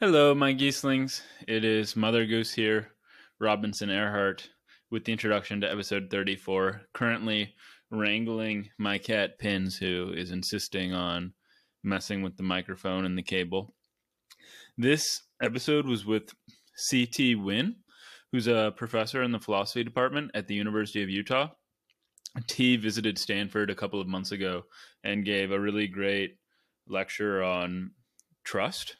Hello, my geeslings. It is Mother Goose here, Robinson Earhart, with the introduction to episode 34. Currently wrangling my cat, Pins, who is insisting on messing with the microphone and the cable. This episode was with C. Thi Nguyen, who's a professor in the philosophy department at the University of Utah. T visited Stanford a couple of months ago and gave a really great lecture on trust.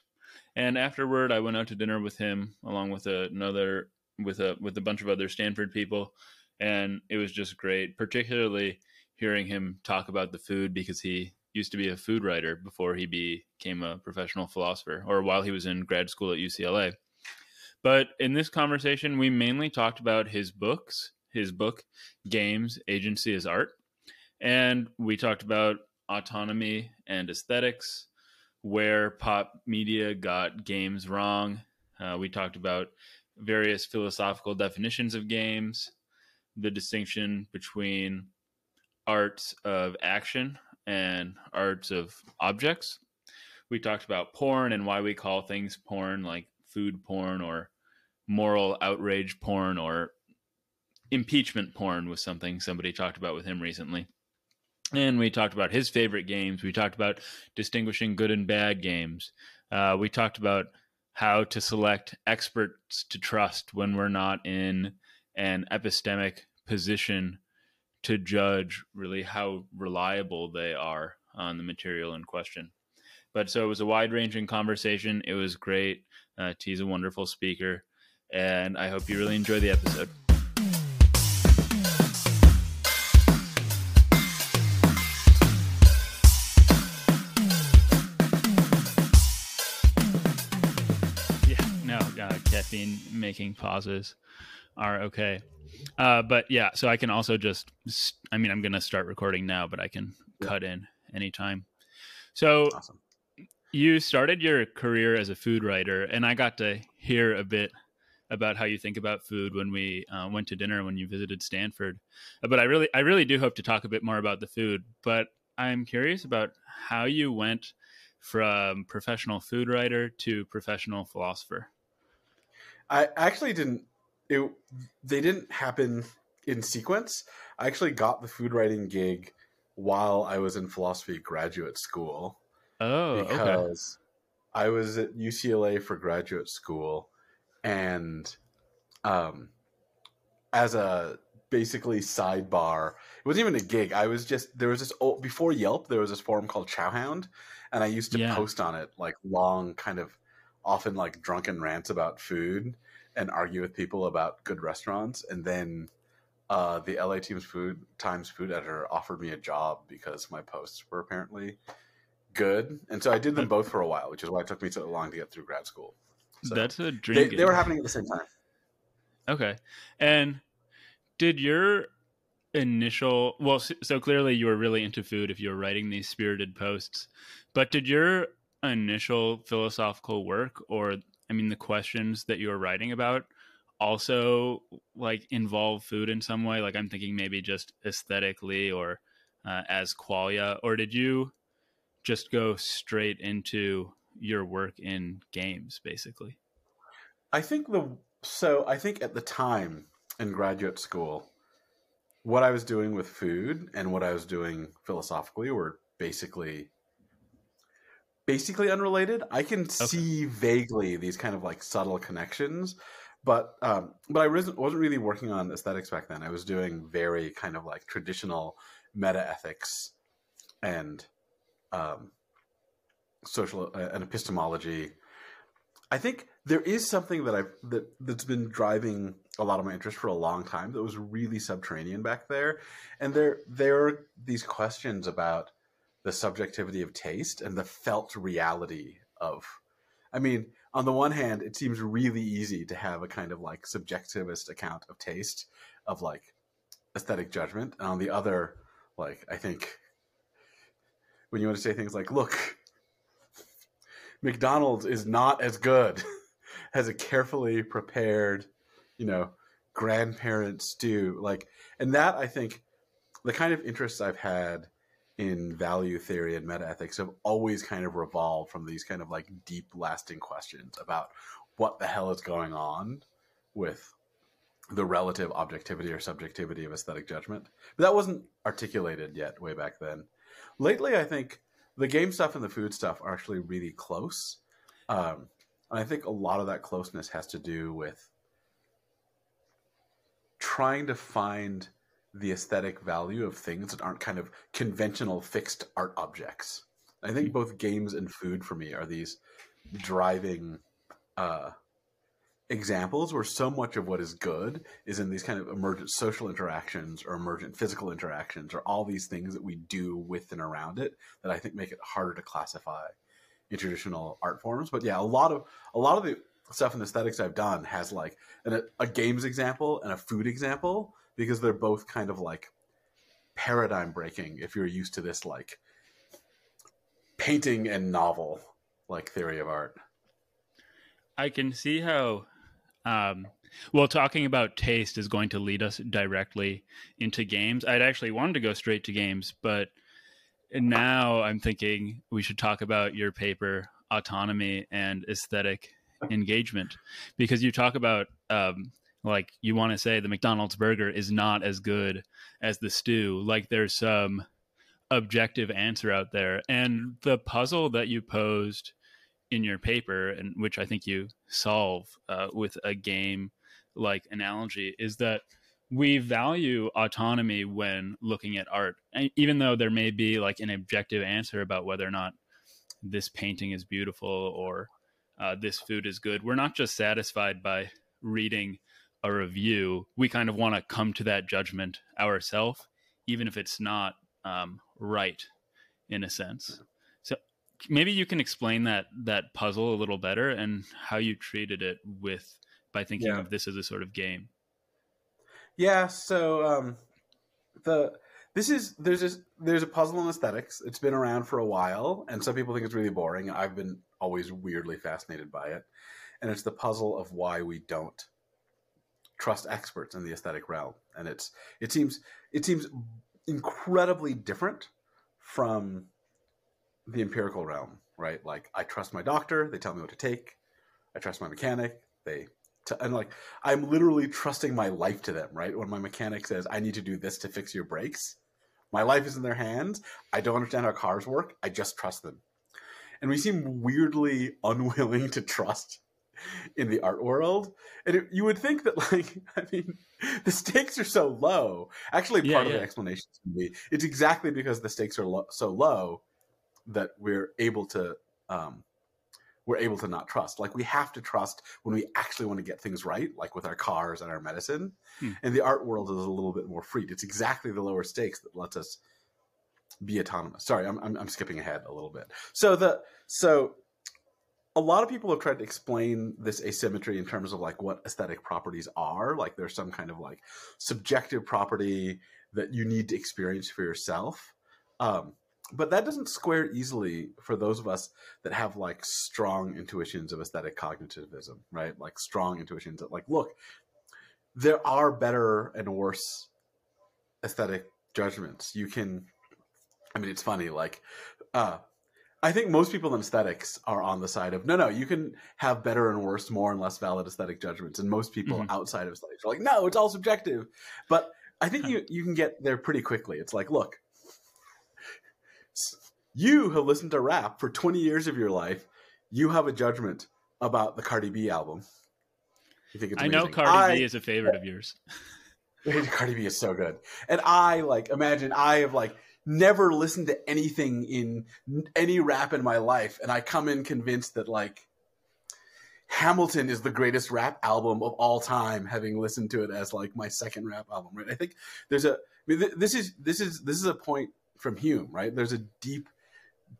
And afterward, I went out to dinner with him, along with a bunch of other Stanford people, and it was just great. Particularly hearing him talk about the food, because he used to be a food writer before he became a professional philosopher, or while he was in grad school at UCLA. But in this conversation, we mainly talked about his book, Games: Agency as Art, and we talked about autonomy and aesthetics, where pop media got games wrong. We talked about various philosophical definitions of games, the distinction between arts of action and arts of objects. We talked about porn and why we call things porn, like food porn or moral outrage porn or impeachment porn was something somebody talked about with him recently. And we talked about his favorite games. We talked about distinguishing good and bad games. We talked about how to select experts to trust when we're not in an epistemic position to judge really how reliable they are on the material in question. But so it was a wide-ranging conversation. It was great. T's a wonderful speaker, and I hope you really enjoy the episode. Caffeine making pauses are okay. So I can also just, I'm going to start recording now, but I can cut in anytime. So awesome. You started your career as a food writer, and I got to hear a bit about how you think about food when we went to dinner when you visited Stanford. But I really do hope to talk a bit more about the food, but I'm curious about how you went from professional food writer to professional philosopher. I actually they didn't happen in sequence. I actually got the food writing gig while I was in philosophy graduate school. Oh, because okay. I was at UCLA for graduate school, and as a basically sidebar, it wasn't even a gig. Before Yelp, there was this forum called Chowhound, and I used to post on it like long kind of, often like drunken rants about food and argue with people about good restaurants. And then the LA Times food editor offered me a job because my posts were apparently good. And so I did them both for a while, which is why it took me so long to get through grad school. So that's a dream. They were happening at the same time. Okay. And did your initial, so clearly you were really into food if you were writing these spirited posts, but did your initial philosophical work, or the questions that you were writing about, also like involve food in some way? Like I'm thinking maybe just aesthetically or as qualia, or did you just go straight into your work in games basically? I think at the time in graduate school, what I was doing with food and what I was doing philosophically were basically unrelated. I can see vaguely these kind of like subtle connections, but I wasn't really working on aesthetics back then. I was doing very kind of like traditional meta ethics and social and epistemology. I think there is something that's been driving a lot of my interest for a long time that was really subterranean back there, and there are these questions about the subjectivity of taste and the felt reality of, on the one hand, it seems really easy to have a kind of like subjectivist account of taste, of like aesthetic judgment. And on the other, like, I think when you want to say things like, look, McDonald's is not as good as a carefully prepared, grandparent stew. Like, and that, I think the kind of interests I've had in value theory and metaethics have always kind of revolved from these kind of like deep lasting questions about what the hell is going on with the relative objectivity or subjectivity of aesthetic judgment. But that wasn't articulated yet way back then. Lately, I think the game stuff and the food stuff are actually really close. And I think a lot of that closeness has to do with trying to find the aesthetic value of things that aren't kind of conventional fixed art objects. I think both games and food for me are these driving examples where so much of what is good is in these kind of emergent social interactions or emergent physical interactions or all these things that we do with and around it that I think make it harder to classify in traditional art forms. But yeah, a lot of the stuff in aesthetics I've done has like a games example and a food example, because they're both kind of like paradigm breaking if you're used to this like painting and novel like theory of art. I can see how, well, talking about taste is going to lead us directly into games. I'd actually wanted to go straight to games, but now I'm thinking we should talk about your paper, Autonomy and Aesthetic Engagement, because you talk about, like, you want to say the McDonald's burger is not as good as the stew. Like, there's some objective answer out there. And the puzzle that you posed in your paper, and which I think you solve with a game like analogy, is that we value autonomy when looking at art. And even though there may be like an objective answer about whether or not this painting is beautiful or this food is good, we're not just satisfied by reading a review. We kind of want to come to that judgment ourselves, even if it's not right in a sense. Maybe you can explain that puzzle a little better and how you treated it by thinking of this as a sort of game. Yeah. So there's a puzzle in aesthetics. It's been around for a while, and some people think it's really boring. I've been always weirdly fascinated by it, and it's the puzzle of why we don't trust experts in the aesthetic realm, and it seems incredibly different from the empirical realm, right? Like, I trust my doctor, they tell me what to take. I trust my mechanic, and like, I'm literally trusting my life to them, right? When my mechanic says, I need to do this to fix your brakes, my life is in their hands. I don't understand how cars work. I just trust them. And we seem weirdly unwilling to trust in the art world. And you would think that, like, I mean, the stakes are so low. Actually, part of the explanation to me, it's exactly because the stakes are so low that we're able to not trust. Like, we have to trust when we actually want to get things right, like with our cars and our medicine. And the art world is a little bit more freed. It's exactly the lower stakes that lets us be autonomous. Sorry, I'm skipping ahead a little bit. So a lot of people have tried to explain this asymmetry in terms of like what aesthetic properties are. Like, there's some kind of like subjective property that you need to experience for yourself. But that doesn't square easily for those of us that have like strong intuitions of aesthetic cognitivism, right? Like strong intuitions that like, look, there are better and worse aesthetic judgments. It's funny. Like, I think most people in aesthetics are on the side of, no, you can have better and worse, more and less valid aesthetic judgments. And most people outside of aesthetics are like, no, it's all subjective. But I think you can get there pretty quickly. It's like, look, you have listened to rap for 20 years of your life. You have a judgment about the Cardi B album. You think it's amazing. I know Cardi B is a favorite of yours. Cardi B is so good. And I like imagine I have like never listened to anything in any rap in my life, and I come in convinced that like Hamilton is the greatest rap album of all time, having listened to it as like my second rap album, right? I think this is a point from Hume, right? There's a deep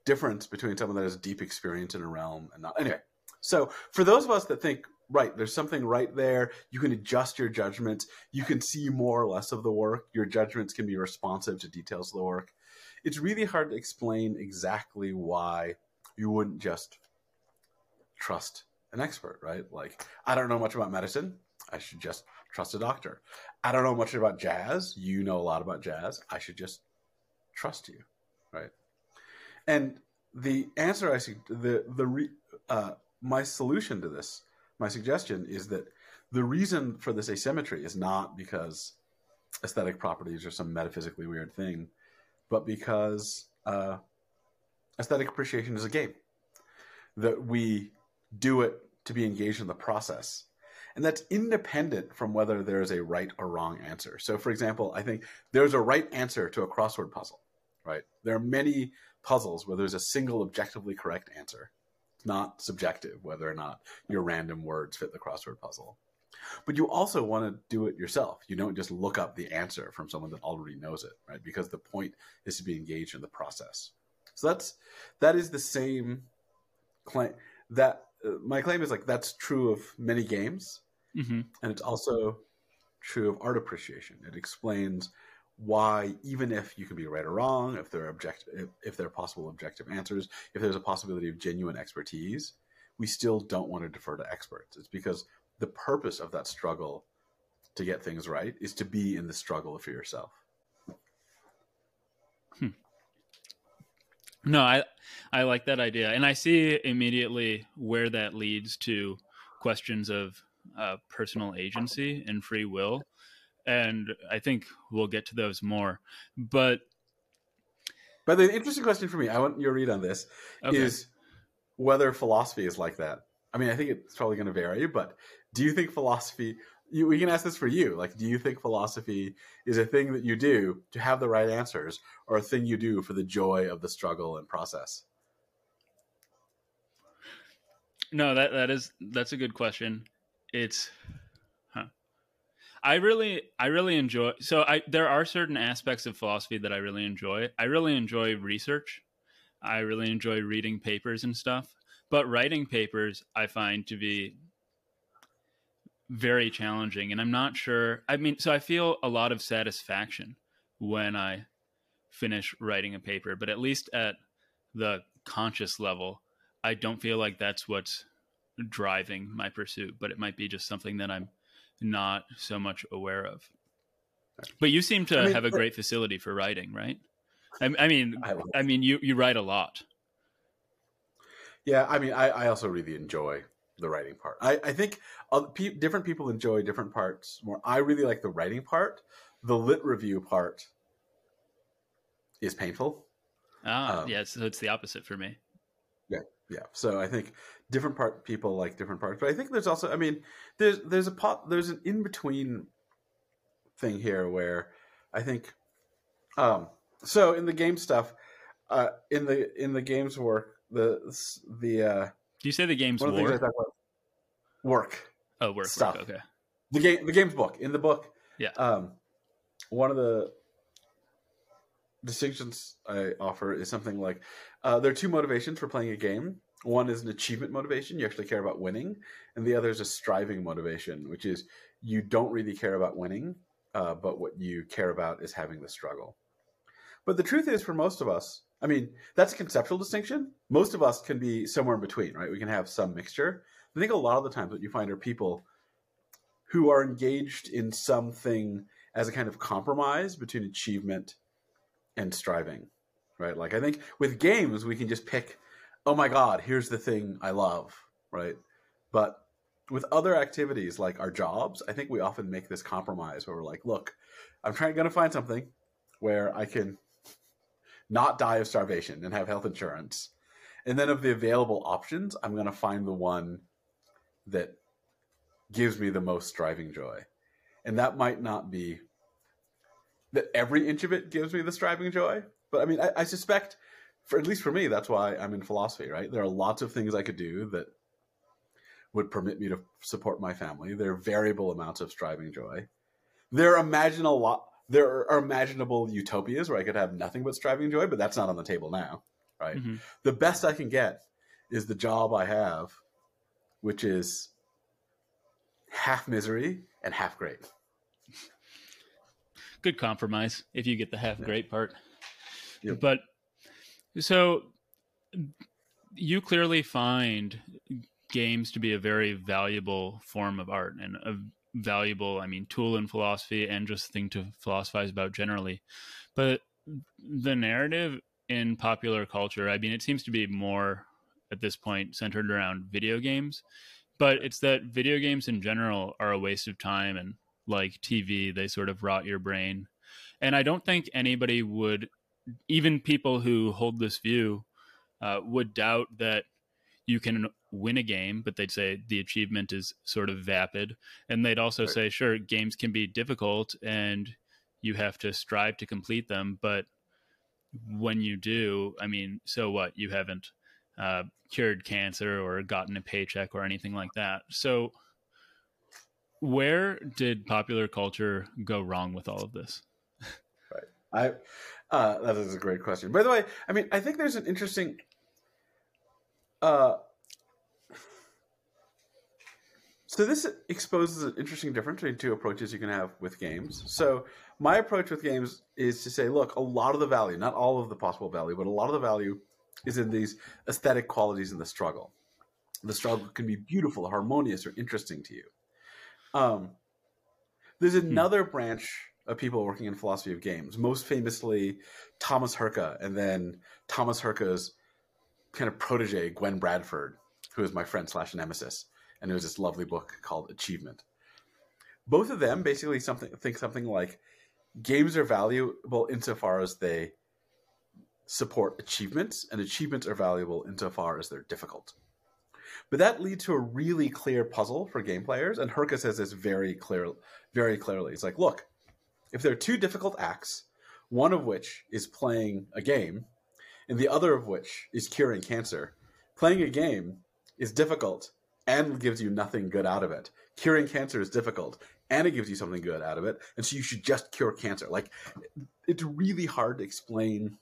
difference between someone that has deep experience in a realm and not. Anyway, so for those of us that think, right, there's something right there, you can adjust your judgments, you can see more or less of the work, your judgments can be responsive to details of the work. It's really hard to explain exactly why you wouldn't just trust an expert, right? Like, I don't know much about medicine, I should just trust a doctor. I don't know much about jazz, you know a lot about jazz, I should just trust you. right? And the answer I see, my solution to this, my suggestion is that the reason for this asymmetry is not because aesthetic properties are some metaphysically weird thing, but because aesthetic appreciation is a game, that we do it to be engaged in the process. And that's independent from whether there is a right or wrong answer. So, for example, I think there's a right answer to a crossword puzzle, right? There are many puzzles where there's a single objectively correct answer. It's not subjective whether or not your random words fit the crossword puzzle. But you also want to do it yourself. You don't just look up the answer from someone that already knows it, right? Because the point is to be engaged in the process. So that is the same claim. That my claim is, like, that's true of many games, mm-hmm. and it's also true of art appreciation. It explains why, even if you can be right or wrong, if there are possible objective answers, if there's a possibility of genuine expertise, we still don't want to defer to experts. It's because the purpose of that struggle to get things right is to be in the struggle for yourself. No, I like that idea. And I see immediately where that leads to questions of personal agency and free will. And I think we'll get to those more. But the interesting question for me, I want your read on this, okay, is whether philosophy is like that. I mean, I think it's probably going to vary, but do you think philosophy, we can ask this for you, like, do you think philosophy is a thing that you do to have the right answers, or a thing you do for the joy of the struggle and process? No, that's a good question. It's, I really enjoy, there are certain aspects of philosophy that I really enjoy. I really enjoy research. I really enjoy reading papers and stuff. But writing papers, I find to be very challenging. And I'm not sure. I mean, so I feel a lot of satisfaction when I finish writing a paper. But at least at the conscious level, I don't feel like that's what's driving my pursuit. But it might be just something that I'm not so much aware of. But you seem to have a great facility for writing, right? I mean, you write a lot. Yeah, I mean, I also really enjoy the writing part. I think different people enjoy different parts more. I really like the writing part. The lit review part is painful. Yeah, so it's the opposite for me. Yeah. So I think people like different parts. But I think there's also, I mean, there's an in-between thing here where I think, so in the game stuff, in the games work, do you say the game's work? Oh, work stuff. Work, okay. The game's book. In the book, yeah. One of the distinctions I offer is something like there are two motivations for playing a game. One is an achievement motivation; you actually care about winning, and the other is a striving motivation, which is you don't really care about winning, but what you care about is having the struggle. But the truth is, for most of us, I mean, that's a conceptual distinction. Most of us can be somewhere in between, right? We can have some mixture. I think a lot of the times what you find are people who are engaged in something as a kind of compromise between achievement and striving, right? Like, I think with games, we can just pick, oh my God, here's the thing I love, right? But with other activities like our jobs, I think we often make this compromise where we're like, look, I'm going to find something where I can not die of starvation and have health insurance. And then of the available options, I'm going to find the one that gives me the most striving joy. And that might not be that every inch of it gives me the striving joy. But I mean, I suspect, at least for me, that's why I'm in philosophy, right? There are lots of things I could do that would permit me to support my family. There are variable amounts of striving joy. There are imaginable utopias where I could have nothing but striving joy, but that's not on the table now, right? Mm-hmm. The best I can get is the job I have, which is half misery and half great. Good compromise if you get the half great part. Yep. But so you clearly find games to be a very valuable form of art and a valuable, I mean, tool in philosophy and just thing to philosophize about generally. But the narrative in popular culture. I mean, it seems to be more at this point centered around video games, but it's that video games in general are a waste of time, and like TV, they sort of rot your brain. And I don't think anybody would, even people who hold this view, would doubt that you can win a game, but they'd say the achievement is sort of vapid. And they'd also say, sure, games can be difficult and you have to strive to complete them. But when you do, I mean, so what? You haven't cured cancer or gotten a paycheck or anything like that. So where did popular culture go wrong with all of this? Right. That is a great question. By the way, I mean, I think there's an interesting... So this exposes an interesting difference between two approaches you can have with games. So my approach with games is to say, look, a lot of the value, not all of the possible value, but a lot of the value is in these aesthetic qualities in the struggle. The struggle can be beautiful, harmonious, or interesting to you. There's another branch of people working in philosophy of games, most famously Thomas Hurka, and then Thomas Hurka's kind of protege, Gwen Bradford, who is my friend slash nemesis. And it was this lovely book called Achievement. Both of them basically think something like games are valuable insofar as they support achievements, and achievements are valuable insofar as they're difficult. But that leads to a really clear puzzle for game players. And Hurka says this very clearly. It's like, look, if there are two difficult acts, one of which is playing a game, and the other of which is curing cancer, playing a game is difficult and gives you nothing good out of it. Curing cancer is difficult and it gives you something good out of it. And so you should just cure cancer. Like, it's really hard to explain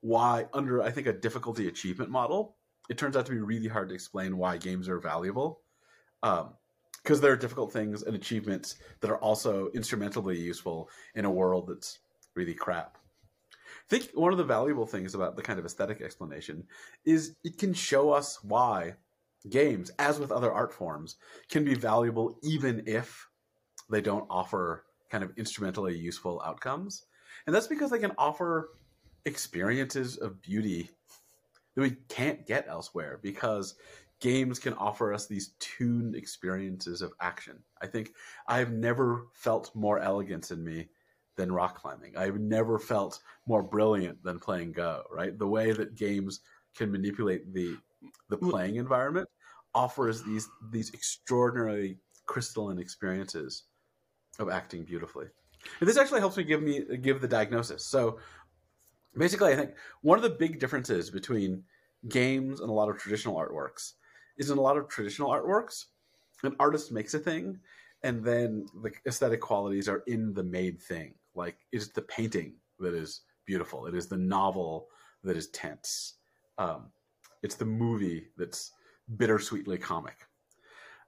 why, under, I think, a difficulty achievement model, it turns out to be really hard to explain why games are valuable. Because there are difficult things and achievements that are also instrumentally useful in a world that's really crap. I think one of the valuable things about the kind of aesthetic explanation is it can show us why games, as with other art forms, can be valuable even if they don't offer kind of instrumentally useful outcomes. And that's because they can offer experiences of beauty that we can't get elsewhere, because games can offer us these tuned experiences of action. I think I've never felt more elegance in me than rock climbing. I've never felt more brilliant than playing Go, right? The way that games can manipulate the playing environment offers these extraordinarily crystalline experiences of acting beautifully. And this actually helps me give the diagnosis. So basically, I think one of the big differences between games and a lot of traditional artworks is, in a lot of traditional artworks, an artist makes a thing and then the aesthetic qualities are in the made thing. Like, it's the painting that is beautiful. It is the novel that is tense. It's the movie that's bittersweetly comic.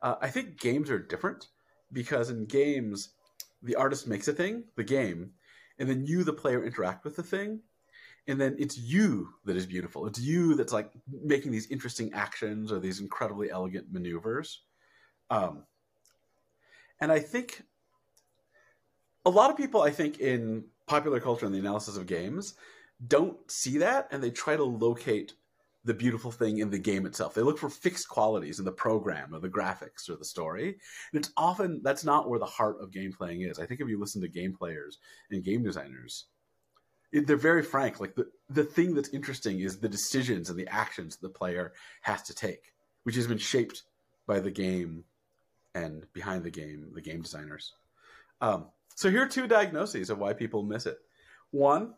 I think games are different because in games, the artist makes a thing, the game, and then you, the player, interact with the thing. And then it's you that is beautiful. It's you that's like making these interesting actions or these incredibly elegant maneuvers. And I think a lot of people, I think, in popular culture and the analysis of games don't see that, and they try to locate the beautiful thing in the game itself. They look for fixed qualities in the program or the graphics or the story. And it's often, that's not where the heart of game playing is. I think if you listen to game players and game designers, they're very frank. Like, the thing that's interesting is the decisions and the actions the player has to take, which has been shaped by the game and behind the game designers. So here are two diagnoses of why people miss it. One,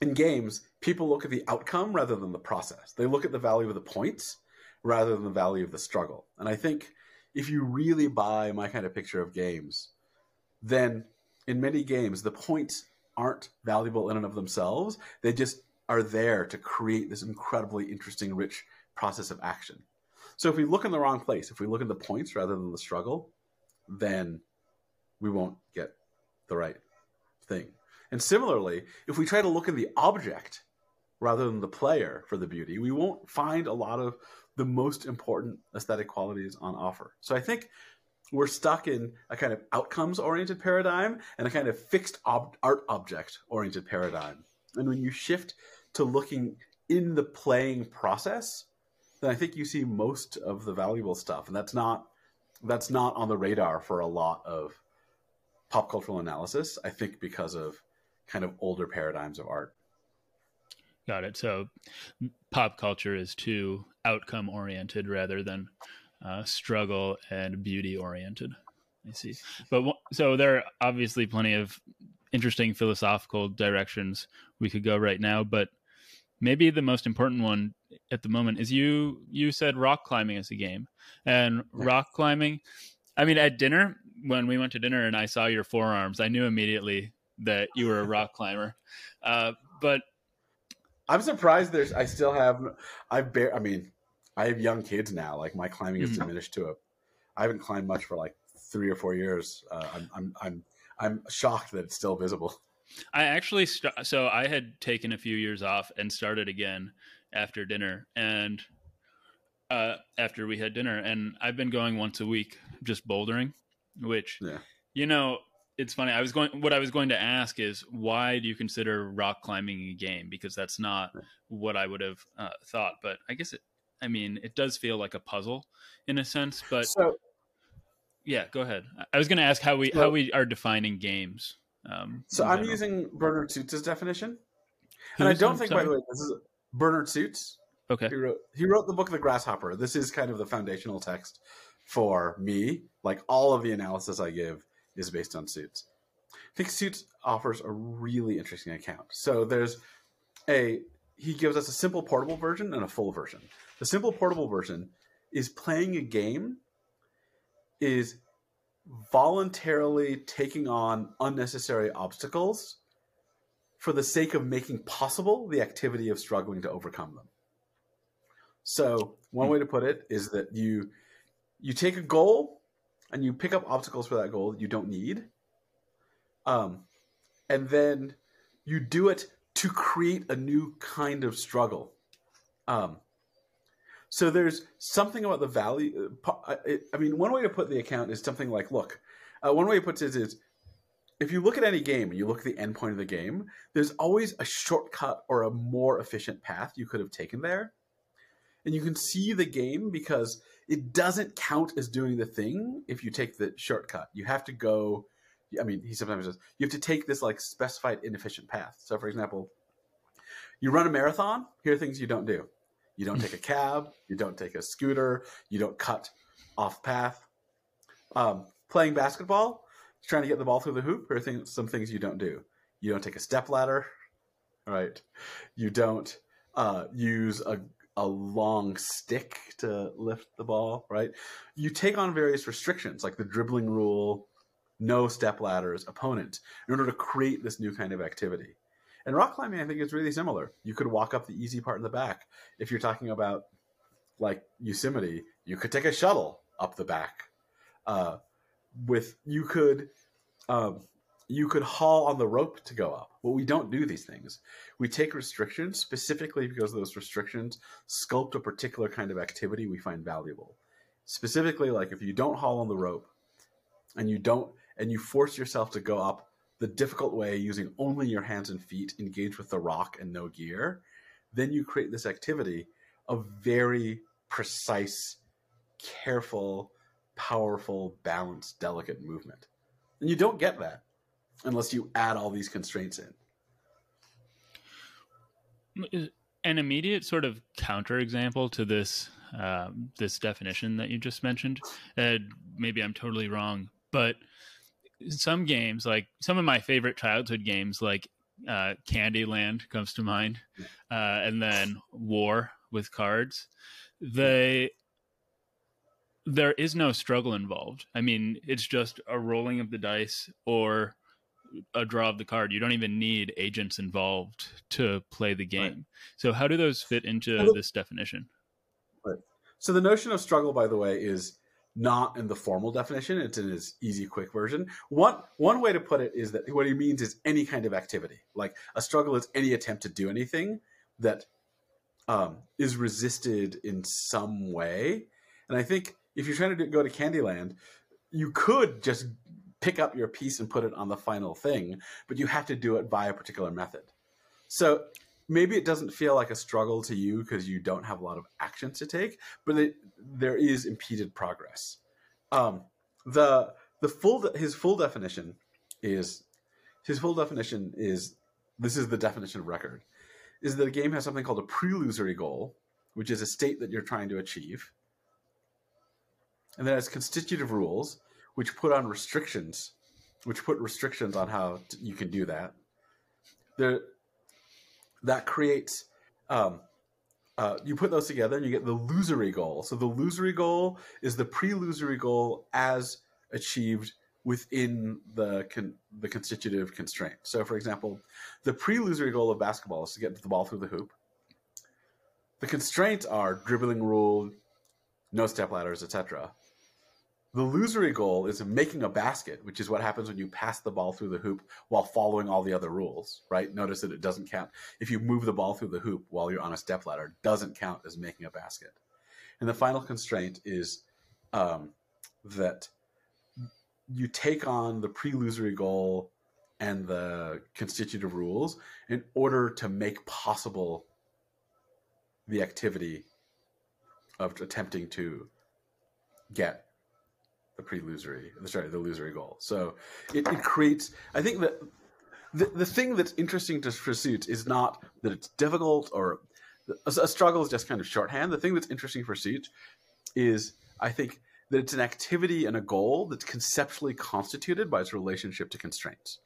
in games, people look at the outcome rather than the process. They look at the value of the points rather than the value of the struggle. And I think if you really buy my kind of picture of games, then in many games, the points aren't valuable in and of themselves. They just are there to create this incredibly interesting, rich process of action. So if we look in the wrong place, if we look at the points rather than the struggle, then we won't get the right thing. And similarly, if we try to look at the object rather than the player for the beauty, we won't find a lot of the most important aesthetic qualities on offer. So I think we're stuck in a kind of outcomes-oriented paradigm and a kind of fixed art object-oriented paradigm. And when you shift to looking in the playing process, then I think you see most of the valuable stuff. And that's not on the radar for a lot of pop cultural analysis, I think, because of kind of older paradigms of art. Got it. So pop culture is too outcome oriented rather than struggle and beauty oriented. I see. But so there are obviously plenty of interesting philosophical directions we could go right now, but maybe the most important one at the moment is you said rock climbing is a game. And rock climbing, I mean, at dinner, when we went to dinner and I saw your forearms, I knew immediately that you were a rock climber. But I'm surprised I have young kids now. Like, my climbing is diminished to I haven't climbed much for like 3 or 4 years. I'm shocked that it's still visible. I actually, so I had taken a few years off and started again after dinner and after we had dinner, and I've been going once a week, just bouldering, which, you know, it's funny. What I was going to ask is, why do you consider rock climbing a game? Because that's not what I would have thought, but I guess it does feel like a puzzle in a sense, but yeah, go ahead. I was going to ask how we are defining games. So I'm using Bernard Suits' definition. And I don't think, by the way, this is Bernard Suits. Okay. He wrote the book, The Grasshopper. This is kind of the foundational text for me. Like, all of the analysis I give is based on Suits. I think Suits offers a really interesting account. So he gives us a simple portable version and a full version. The simple portable version is playing a game is voluntarily taking on unnecessary obstacles for the sake of making possible the activity of struggling to overcome them. So one way to put it is that you take a goal and you pick up obstacles for that goal that you don't need. And then you do it to create a new kind of struggle. So there's something about the value. I mean, one way to put the account is something like, look, one way it puts it is, if you look at any game and you look at the endpoint of the game, there's always a shortcut or a more efficient path you could have taken there. And you can see the game because it doesn't count as doing the thing if you take the shortcut. You have to go, I mean, he sometimes says, you have to take this like specified inefficient path. So for example, you run a marathon, here are things you don't do. You don't take a cab, you don't take a scooter, you don't cut off path. Playing basketball, trying to get the ball through the hoop, or some things you don't do. You don't take a step ladder, right? You don't use a long stick to lift the ball, right? You take on various restrictions, like the dribbling rule, no step ladders, opponent, in order to create this new kind of activity. And rock climbing, I think, is really similar. You could walk up the easy part in the back. If you're talking about, like, Yosemite, you could take a shuttle up the back. You could haul on the rope to go up. Well, we don't do these things. We take restrictions specifically because those restrictions sculpt a particular kind of activity we find valuable. Specifically, like, if you don't haul on the rope and you force yourself to go up the difficult way using only your hands and feet, engaged with the rock and no gear, then you create this activity of very precise, careful, powerful, balanced, delicate movement. And you don't get that unless you add all these constraints in. An immediate sort of counterexample to this, this definition that you just mentioned, maybe I'm totally wrong, but some games, like some of my favorite childhood games, like Candyland comes to mind, and then War with cards. There is no struggle involved. I mean, it's just a rolling of the dice or a draw of the card. You don't even need agents involved to play the game. Right. So how do those fit into this definition? Right. So the notion of struggle, by the way, is not in the formal definition. It's in his easy, quick version. One way to put it is that what he means is any kind of activity. Like, a struggle is any attempt to do anything that is resisted in some way. And I think if you're trying to go to Candyland, you could just pick up your piece and put it on the final thing, but you have to do it by a particular method. So maybe it doesn't feel like a struggle to you because you don't have a lot of actions to take, but there is impeded progress. His full definition is, this is the definition of record, is that a game has something called a prelusory goal, which is a state that you're trying to achieve. And then it has constitutive rules, which put restrictions on how you can do that. That creates, you put those together and you get the lusory goal. So the lusory goal is the pre-lusory goal as achieved within the constitutive constraint. So for example, the pre-lusory goal of basketball is to get the ball through the hoop. The constraints are dribbling rule, no step ladders, etc. The lusory goal is making a basket, which is what happens when you pass the ball through the hoop while following all the other rules, right? Notice that it doesn't count. If you move the ball through the hoop while you're on a step ladder, it doesn't count as making a basket. And the final constraint is that you take on the pre-lusory goal and the constitutive rules in order to make possible the activity of attempting to get the lusory goal. So it creates, I think that the thing that's interesting to Suits is not that it's difficult or a struggle is just kind of shorthand. The thing that's interesting for Suits is, I think, that it's an activity and a goal that's conceptually constituted by its relationship to constraints,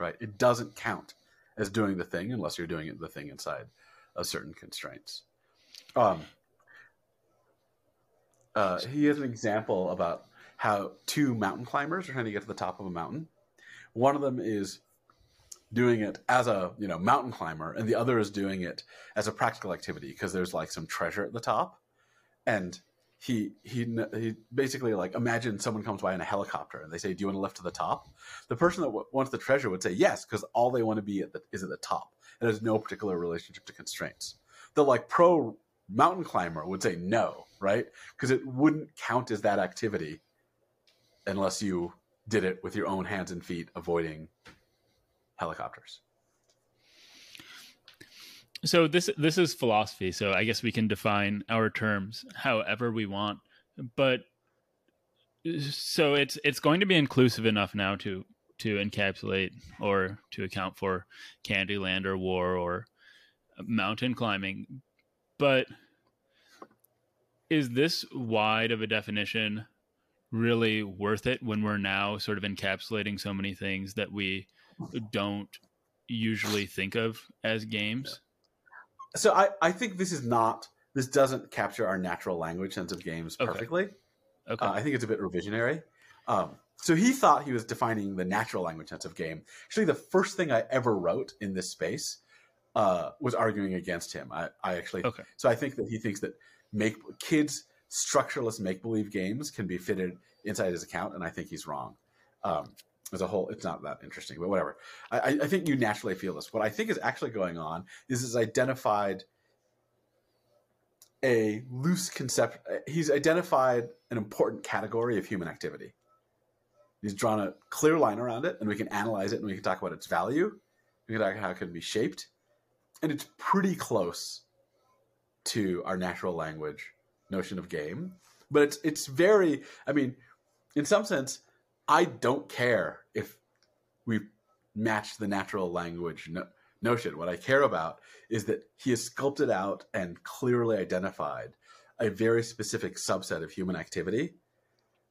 right? It doesn't count as doing the thing unless you're doing the thing inside of certain constraints. He has an example about how two mountain climbers are trying to get to the top of a mountain. One of them is doing it as a mountain climber, and the other is doing it as a practical activity because there's like some treasure at the top, and he basically imagine someone comes by in a helicopter and they say, do you want to lift to the top? The person that wants the treasure would say yes, because all they want to be is at the top. It has no particular relationship to constraints. The pro mountain climber would say no, right? Because it wouldn't count as that activity unless you did it with your own hands and feet, avoiding helicopters. So this is philosophy. So I guess we can define our terms however we want, but so it's going to be inclusive enough now to encapsulate or to account for Candyland or war or mountain climbing. But is this wide of a definition really worth it when we're now sort of encapsulating so many things that we don't usually think of as games? So I think this doesn't capture our natural language sense of games perfectly. Okay. I think it's a bit revisionary. So he thought he was defining the natural language sense of game. Actually, the first thing I ever wrote in this space was arguing against him. So I think that he thinks that kids structureless make-believe games can be fitted inside his account, and I think he's wrong. As a whole, it's not that interesting, but whatever. I think you naturally feel this. What I think is actually going on is he's identified an important category of human activity. He's drawn a clear line around it, and we can analyze it, and we can talk about its value. We can talk about how it can be shaped. And it's pretty close to our natural language notion of game. But it's very, in some sense, I don't care if we match the natural language notion. What I care about is that he has sculpted out and clearly identified a very specific subset of human activity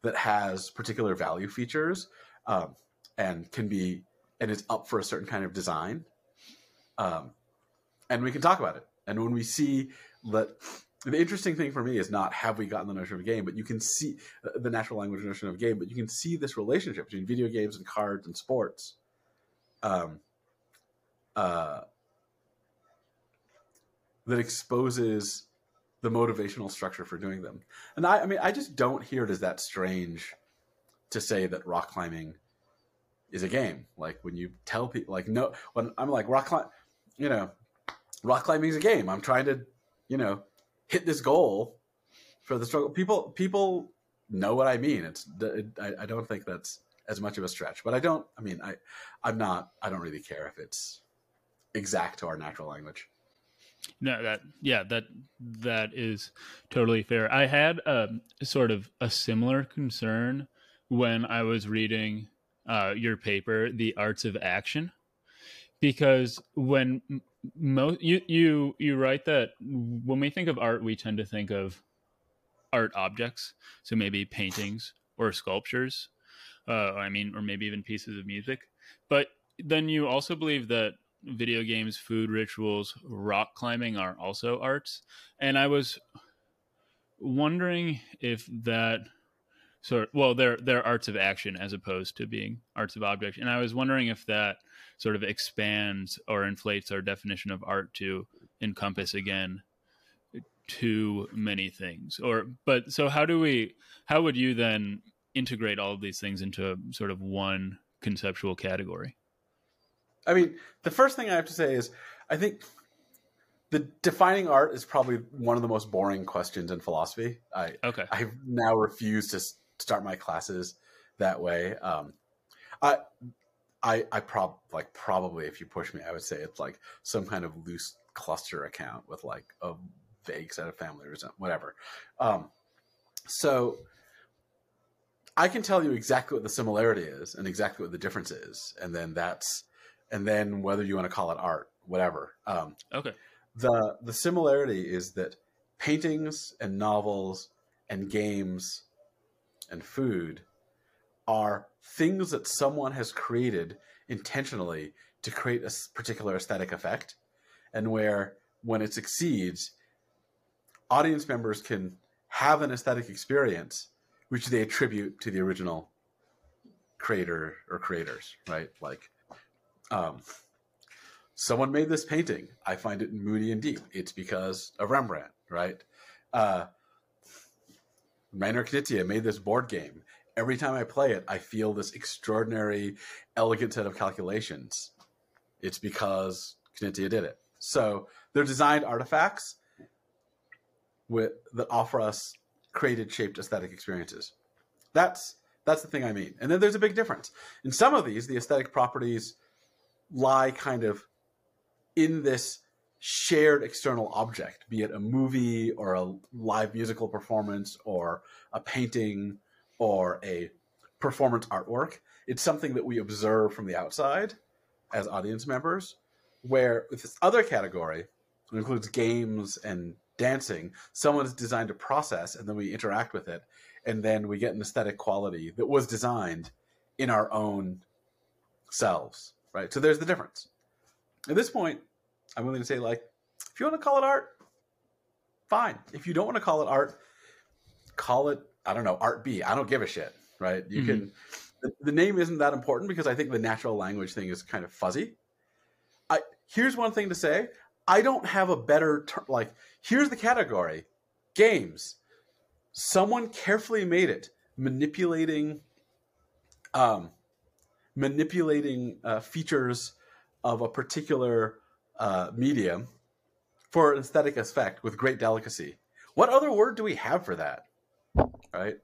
that has particular value features and is up for a certain kind of design. And we can talk about it. And when we see that, the interesting thing for me is not have we gotten the notion of a game, but you can see the natural language notion of a game, but you can see this relationship between video games and cards and sports. That exposes the motivational structure for doing them. And I just don't hear it as that strange to say that rock climbing is a game. Like when you tell people, rock climbing is a game. I'm trying to hit this goal for the struggle. People know what I mean. I don't think that's as much of a stretch, but I don't really care if it's exact to our natural language. No, that is totally fair. I had sort of a similar concern when I was reading your paper, The Arts of Action, because when you write that when we think of art, we tend to think of art objects, so maybe paintings or sculptures, or maybe even pieces of music. But then you also believe that video games, food rituals, rock climbing are also arts. And I was wondering if that they're arts of action as opposed to being arts of object. And I was wondering if that sort of expands or inflates our definition of art to encompass again too many things. So how would you then integrate all of these things into sort of one conceptual category? I mean, the first thing I have to say is I think the defining art is probably one of the most boring questions in philosophy. I now refuse to start my classes that way. Probably if you push me, I would say it's like some kind of loose cluster account with like a vague set of family or something, whatever. So I can tell you exactly what the similarity is and exactly what the difference is. And then whether you want to call it art, whatever. The similarity is that paintings and novels and games and food are things that someone has created intentionally to create a particular aesthetic effect, and where when it succeeds, audience members can have an aesthetic experience which they attribute to the original creator or creators, right? Like, someone made this painting. I find it moody and deep. It's because of Rembrandt, right? Reiner Knizia made this board game. Every time I play it, I feel this extraordinary, elegant set of calculations. It's because Knizia did it. So they're designed artifacts that offer us created, shaped aesthetic experiences. That's the thing I mean. And then there's a big difference. In some of these, the aesthetic properties lie kind of in this shared external object, be it a movie or a live musical performance or a painting or a performance artwork. It's something that we observe from the outside as audience members, where with this other category, it includes games and dancing, someone's designed a process and then we interact with it. And then we get an aesthetic quality that was designed in our own selves. Right. So there's the difference. At this point, I'm willing to say, like, if you want to call it art, fine. If you don't want to call it art, call it, I don't know, Art B. I don't give a shit. Right. You can, the name isn't that important because I think the natural language thing is kind of fuzzy. Here's one thing to say. I don't have a better term. Like, here's the category: games. Someone carefully made it, manipulating features of a particular medium for an aesthetic effect with great delicacy. What other word do we have for that? Right?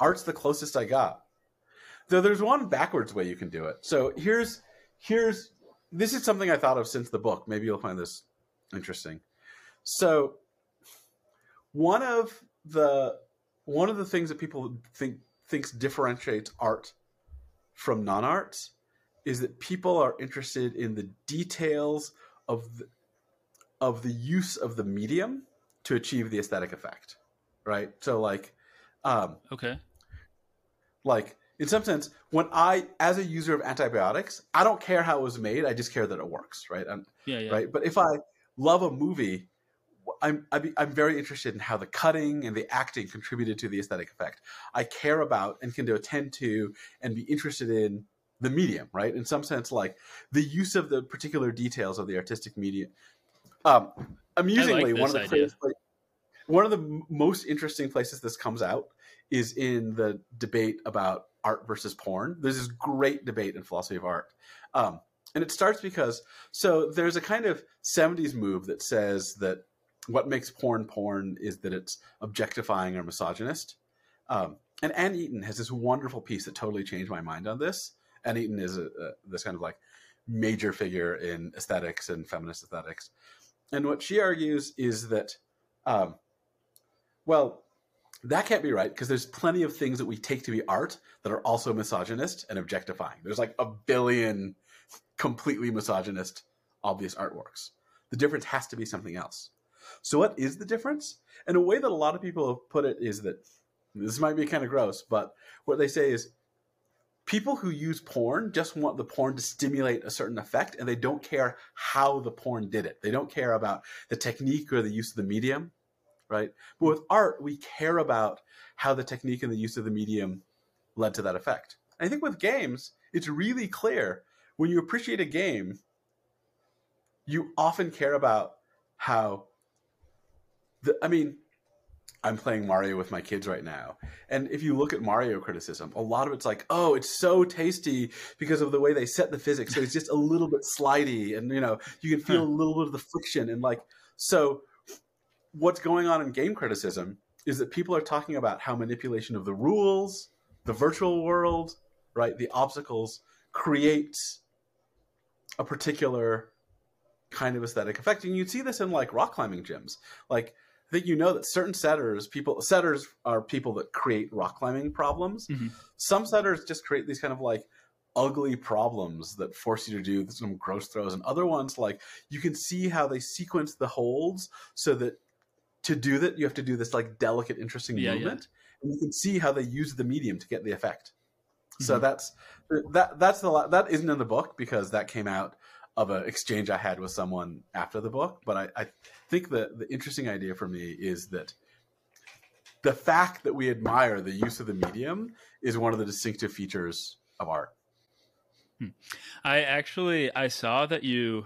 Art's the closest I got. Though there's one backwards way you can do it. So this is something I thought of since the book. Maybe you'll find this interesting. So one of the things that people thinks differentiates art from non-arts is that people are interested in the details of the use of the medium to achieve the aesthetic effect, right? So like in some sense, when I, as a user of antibiotics, I don't care how it was made. I just care that it works, right? Right. But if I love a movie, I'm very interested in how the cutting and the acting contributed to the aesthetic effect. I care about and can attend to and be interested in the medium, right? In some sense, like the use of the particular details of the artistic medium. Amusingly, one of the most interesting places this comes out is in the debate about art versus porn. There's this great debate in philosophy of art. And it starts because, so there's a kind of 70s move that says that what makes porn is that it's objectifying or misogynist. And Anne Eaton has this wonderful piece that totally changed my mind on this. Anne Eaton is this kind of like major figure in aesthetics and feminist aesthetics. And what she argues is that, well, that can't be right because there's plenty of things that we take to be art that are also misogynist and objectifying. There's like a billion completely misogynist, obvious artworks. The difference has to be something else. So what is the difference? And a way that a lot of people have put it is that, this might be kind of gross, but what they say is people who use porn just want the porn to stimulate a certain effect, and they don't care how the porn did it. They don't care about the technique or the use of the medium, right? But with art, we care about how the technique and the use of the medium led to that effect. And I think with games, it's really clear. When you appreciate a game, you often care about how I'm playing Mario with my kids right now. And if you look at Mario criticism, a lot of it's like, oh, it's so tasty because of the way they set the physics. So it's just a little bit slidey and, you can feel a little bit of the friction. And so what's going on in game criticism is that people are talking about how manipulation of the rules, the virtual world, right, the obstacles creates a particular kind of aesthetic effect. And you'd see this in rock climbing gyms. I think that certain setters are people that create rock climbing problems. Mm-hmm. Some setters just create these kind of ugly problems that force you to do some gross throws, and other ones you can see how they sequence the holds so that to do that you have to do this delicate, interesting movement, and you can see how they use the medium to get the effect. Mm-hmm. So that isn't in the book because that came out of an exchange I had with someone after the book. But I think the interesting idea for me is that the fact that we admire the use of the medium is one of the distinctive features of art. I saw that you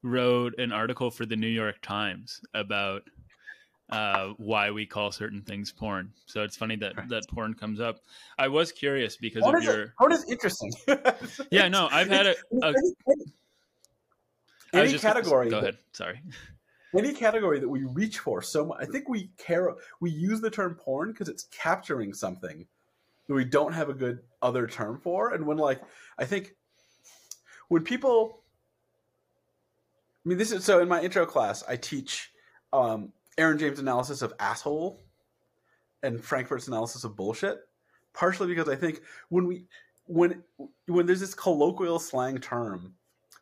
wrote an article for the New York Times about why we call certain things porn. So it's funny that porn comes up. I was curious because porn of your... Porn is interesting. Yeah, no, I've had a... Any category. Go ahead. Sorry. Any category that we reach for so much. I think we care. We use the term porn because it's capturing something that we don't have a good other term for. And when I think when people, this is so. In my intro class, I teach Aaron James' analysis of asshole and Frankfurt's analysis of bullshit. Partially because I think when there's this colloquial slang term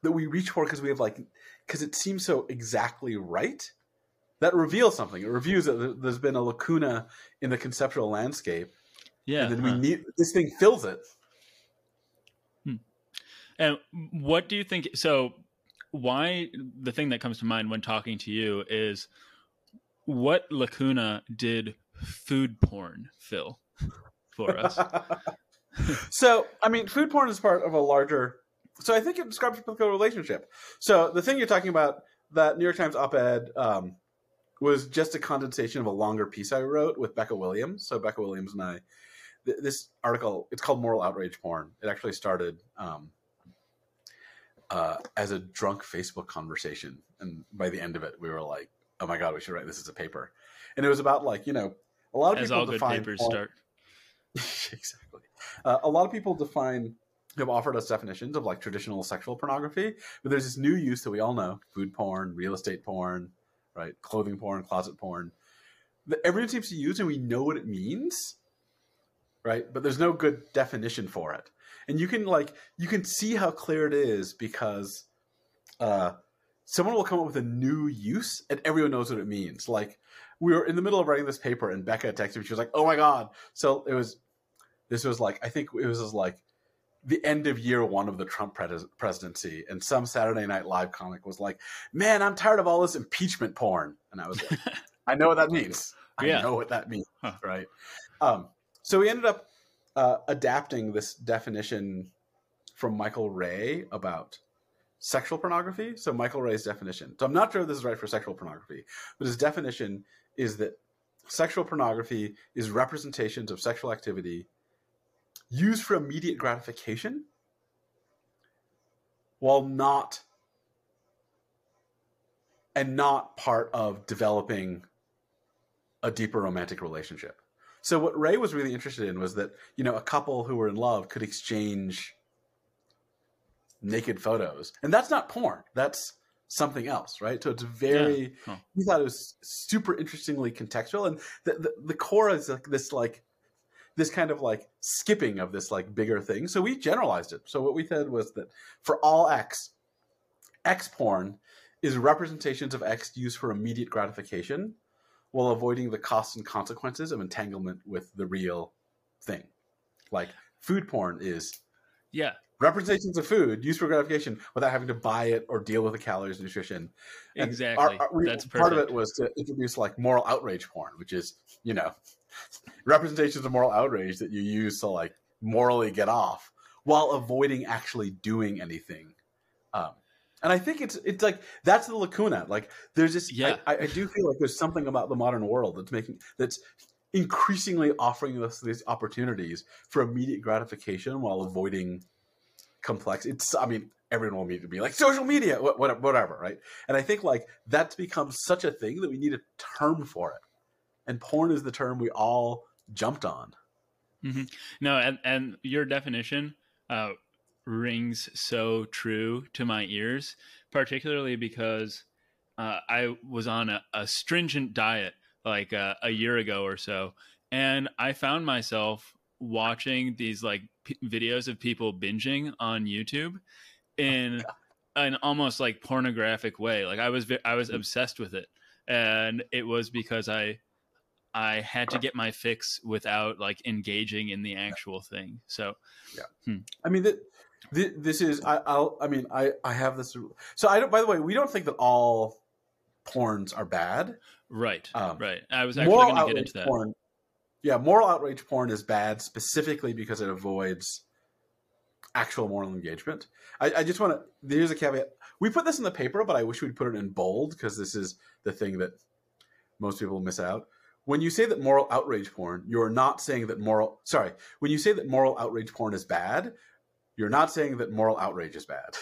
that we reach for because we have because it seems so exactly right, that reveals something. It reveals that there's been a lacuna in the conceptual landscape. Yeah. And then we need, this thing fills it. Hmm. And what do you think, so why, the thing that comes to mind when talking to you is what lacuna did food porn fill for us? So, food porn is part of a larger, so I think it describes a political relationship. So the thing you're talking about, that New York Times op-ed was just a condensation of a longer piece I wrote with Becca Williams. So Becca Williams and I, this article, it's called Moral Outrage Porn. It actually started as a drunk Facebook conversation. And by the end of it, we were like, oh my God, we should write this as a paper. And it was about a lot of people define... As all good papers start. Exactly. A lot of people define... have offered us definitions of traditional sexual pornography, but there's this new use that we all know, food porn, real estate porn, right? Clothing porn, closet porn, that everyone seems to use and we know what it means, right? But there's no good definition for it. And you can you can see how clear it is because someone will come up with a new use and everyone knows what it means. We were in the middle of writing this paper and Becca texted me. She was like, oh my God. So it was, I think it was the end of year one of the Trump presidency, and some Saturday Night Live comic was like, man, I'm tired of all this impeachment porn. And I was like, I know what that means. Yeah. I know what that means, huh. Right? So we ended up adapting this definition from Michael Ray about sexual pornography. So Michael Ray's definition. So I'm not sure if this is right for sexual pornography, but his definition is that sexual pornography is representations of sexual activity used for immediate gratification while not part of developing a deeper romantic relationship. So what Ray was really interested in was that, you know, a couple who were in love could exchange naked photos. And that's not porn. That's something else, right? So it's very, he thought it was super interestingly contextual. And the core is this kind of skipping of this bigger thing. So we generalized it. So what we said was that for all X, X porn is representations of X used for immediate gratification while avoiding the costs and consequences of entanglement with the real thing. Like food porn is representations of food used for gratification without having to buy it or deal with the calories and nutrition. And exactly. That's part of it was to introduce moral outrage porn, which is, you know, representations of moral outrage that you use to morally get off while avoiding actually doing anything. And I think it's that's the lacuna. There's this, I do feel there's something about the modern world that's increasingly offering us these opportunities for immediate gratification while avoiding complex. I mean, everyone will immediately be social media, whatever, right? And I think that's become such a thing that we need a term for it. And porn is the term we all jumped on. Mm-hmm. No, and your definition rings so true to my ears, particularly because I was on a stringent diet a year ago or so. And I found myself watching these videos of people binging on YouTube in an almost pornographic way. I was obsessed with it. And it was because I had to get my fix without engaging in the actual thing. So, I mean, this is, I have this. So I don't, by the way, we don't think that all porns are bad. Right. Right. I was actually going to get into that. Porn, moral outrage porn is bad specifically because it avoids actual moral engagement. I just want to, here's a caveat. We put this in the paper, but I wish we'd put it in bold because this is the thing that most people miss out. When you say that moral outrage porn, you're not saying that when you say that moral outrage porn is bad, you're not saying that moral outrage is bad.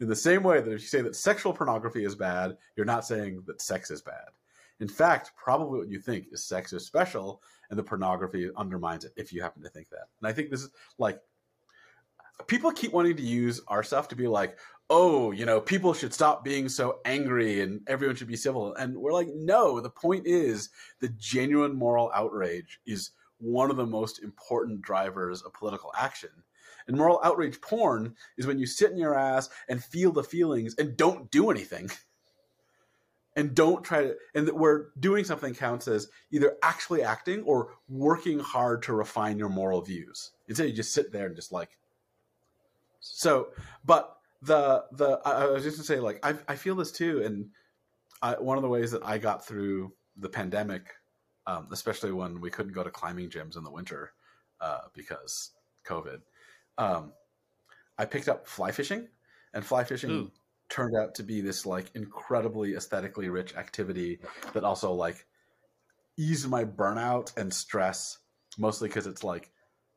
In the same way that if you say that sexual pornography is bad, you're not saying that sex is bad. In fact, probably what you think is sex is special and the pornography undermines it if you happen to think that. And I think this is people keep wanting to use our stuff to be oh, you know, people should stop being so angry and everyone should be civil. And we're no, the point is the genuine moral outrage is one of the most important drivers of political action. And moral outrage porn is when you sit in your ass and feel the feelings and don't do anything. And don't try to, and where doing something counts as either actually acting or working hard to refine your moral views. Instead, you just sit there and just so, but I was just gonna say I feel this too, and one of the ways that I got through the pandemic, especially when we couldn't go to climbing gyms in the winter because COVID, I picked up fly fishing, and fly fishing turned out to be this incredibly aesthetically rich activity that also eased my burnout and stress, mostly because it's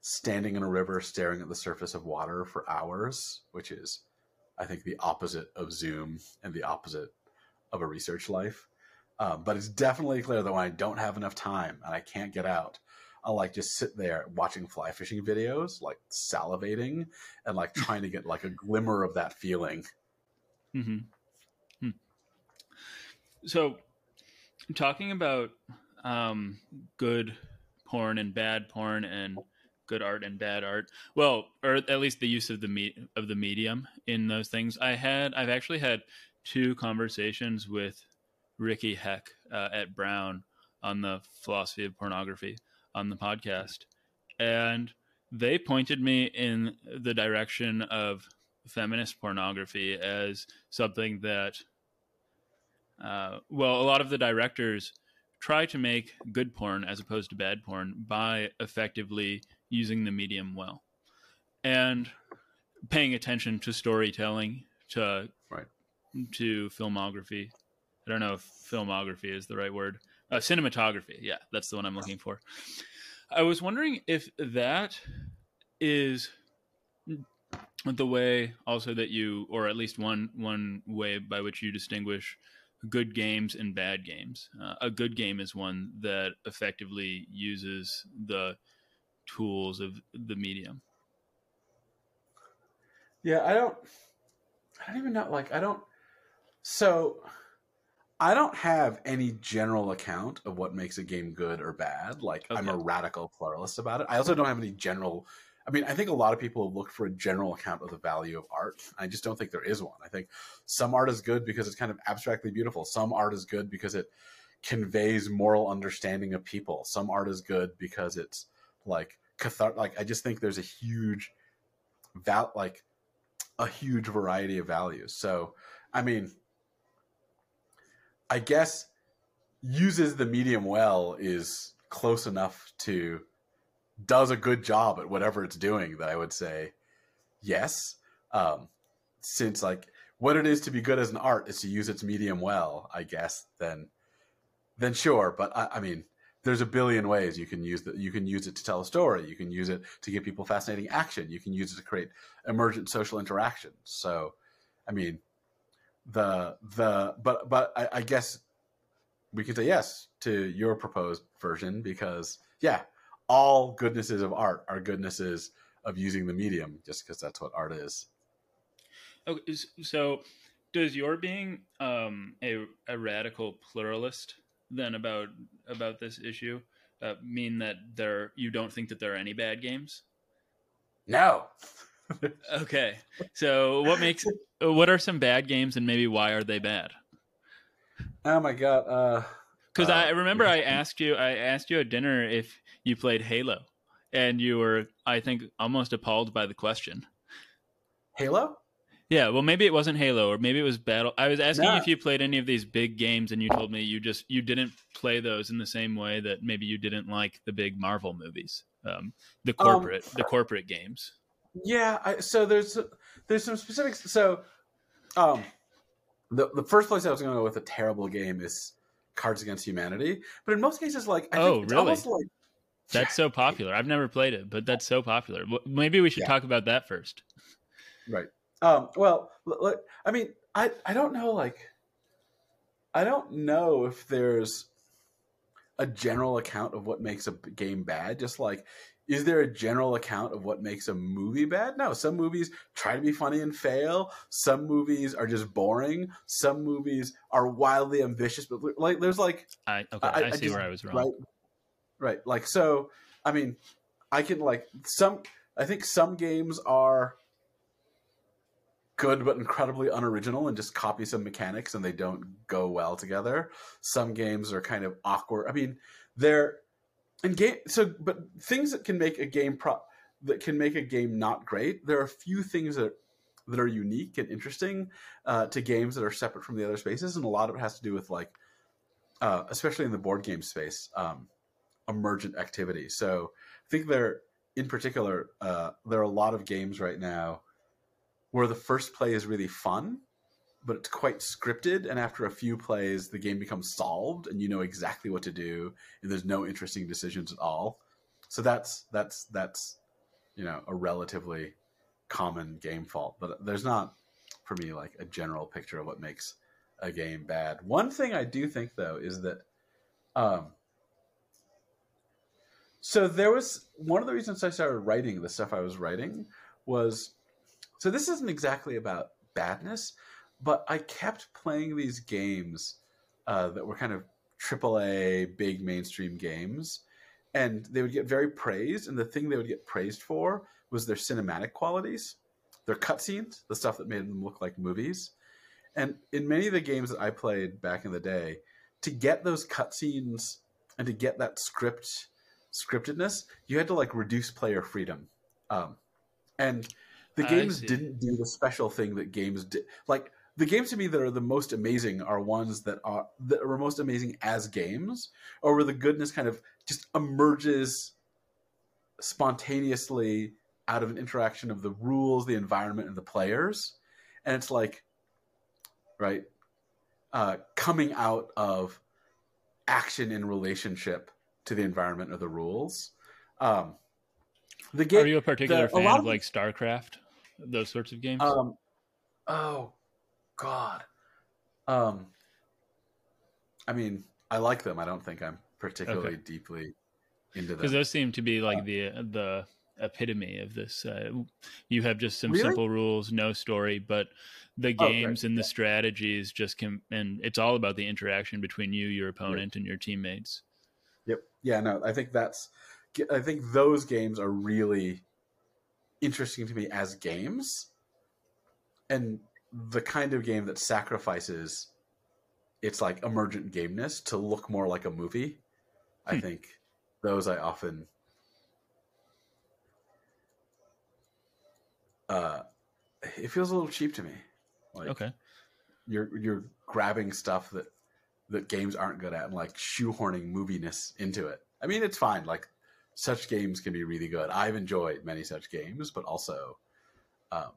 standing in a river staring at the surface of water for hours, which is I think the opposite of Zoom and the opposite of a research life. But it's definitely clear that when I don't have enough time and I can't get out, I'll just sit there watching fly fishing videos, salivating and trying to get a glimmer of that feeling. Mm-hmm. Hmm. So talking about good porn and bad porn and good art and bad art, well, or at least the use of the medium in those things. I've actually had two conversations with Ricky Heck at Brown on the philosophy of pornography on the podcast, and they pointed me in the direction of feminist pornography as something that, a lot of the directors try to make good porn as opposed to bad porn by effectively using the medium well and paying attention to storytelling, to filmography. I don't know if filmography is the right word. Cinematography. Yeah, that's the one I'm looking for. I was wondering if that is the way also that you, or at least one way by which you distinguish good games and bad games. A good game is one that effectively uses the tools of the medium. Yeah, I don't even know, like, so I don't have any general account of what makes a game good or bad. Like, okay. I'm a radical pluralist about it. I also don't have any general, I mean, I think a lot of people look for a general account of the value of art. I just don't think there is one. I think some art is good because it's kind of abstractly beautiful. Some art is good because it conveys moral understanding of people. Some art is good because it's like cathartic. Like, I just think there's a huge huge variety of values. So, I mean, I guess uses the medium well is close enough to does a good job at whatever it's doing that I would say yes. Since like what it is to be good as an art is to use its medium well, I guess, then sure. But I mean, there's a billion ways you can use that. You can use it to tell a story. You can use it to give people fascinating action. You can use it to create emergent social interactions. So, I mean, but I guess we can say yes to your proposed version because yeah, all goodnesses of art are goodnesses of using the medium just because that's what art is. Okay, so does your being a radical pluralist then about this issue mean that you don't think that there are any bad games? No. Okay. So what are some bad games and maybe why are they bad? Oh my God. Cause I remember I asked you at dinner if you played Halo and you were, I think, almost appalled by the question. Halo? Yeah, well, maybe it wasn't Halo, or maybe it was Battle. I was asking if you played any of these big games, and you told me you didn't play those in the same way that maybe you didn't like the big Marvel movies, the corporate games. Yeah, so there's some specifics. So, the first place I was going to go with a terrible game is Cards Against Humanity, but in most cases, like I think it's really almost like that's so popular. I've never played it, but that's so popular. Maybe we should talk about that first, right? Well, I mean, I don't know, like, I don't know if there's a general account of what makes a game bad. Just like, is there a general account of what makes a movie bad? No, some movies try to be funny and fail. Some movies are just boring. Some movies are wildly ambitious, but like, there's like, I see just, where I was wrong. Right. Like, so, I mean, I can like I think some games are good but incredibly unoriginal and just copy some mechanics and they don't go well together. Some games are kind of awkward. I mean, but things that can make a game not great. There are a few things that are unique and interesting to games that are separate from the other spaces, and a lot of it has to do with like especially in the board game space, emergent activity. So I think there are a lot of games right now where the first play is really fun, but it's quite scripted. And after a few plays, the game becomes solved and you know exactly what to do. And there's no interesting decisions at all. So that's, you know, a relatively common game fault, but there's not for me like a general picture of what makes a game bad. One thing I do think though, is that, so there was one of the reasons I started writing the stuff I was writing was, so this isn't exactly about badness, but I kept playing these games that were kind of AAA, big mainstream games, and they would get very praised, and the thing they would get praised for was their cinematic qualities, their cutscenes, the stuff that made them look like movies. And in many of the games that I played back in the day, to get those cutscenes and to get that scriptedness, you had to like reduce player freedom. The games didn't do the special thing that games did. Like the games to me that are the most amazing are ones that are most amazing as games, or where the goodness kind of just emerges spontaneously out of an interaction of the rules, the environment, and the players. And it's like, right, coming out of action in relationship to the environment or the rules. Are you a particular fan of like StarCraft, those sorts of games? I mean, I like them. I don't think I'm particularly deeply into them. Because those seem to be like the epitome of this. You have just some simple rules, no story, but the games and the strategies just can, and it's all about the interaction between you, your opponent, and your teammates. Yep. Yeah, no, I think that's, I think those games are really interesting to me as games, and the kind of game that sacrifices its like emergent gameness to look more like a movie. I think those I often it feels a little cheap to me. Like, you're grabbing stuff that games aren't good at and like shoehorning moviness into it. I mean, it's fine. Like, such games can be really good. I've enjoyed many such games, but also, yeah.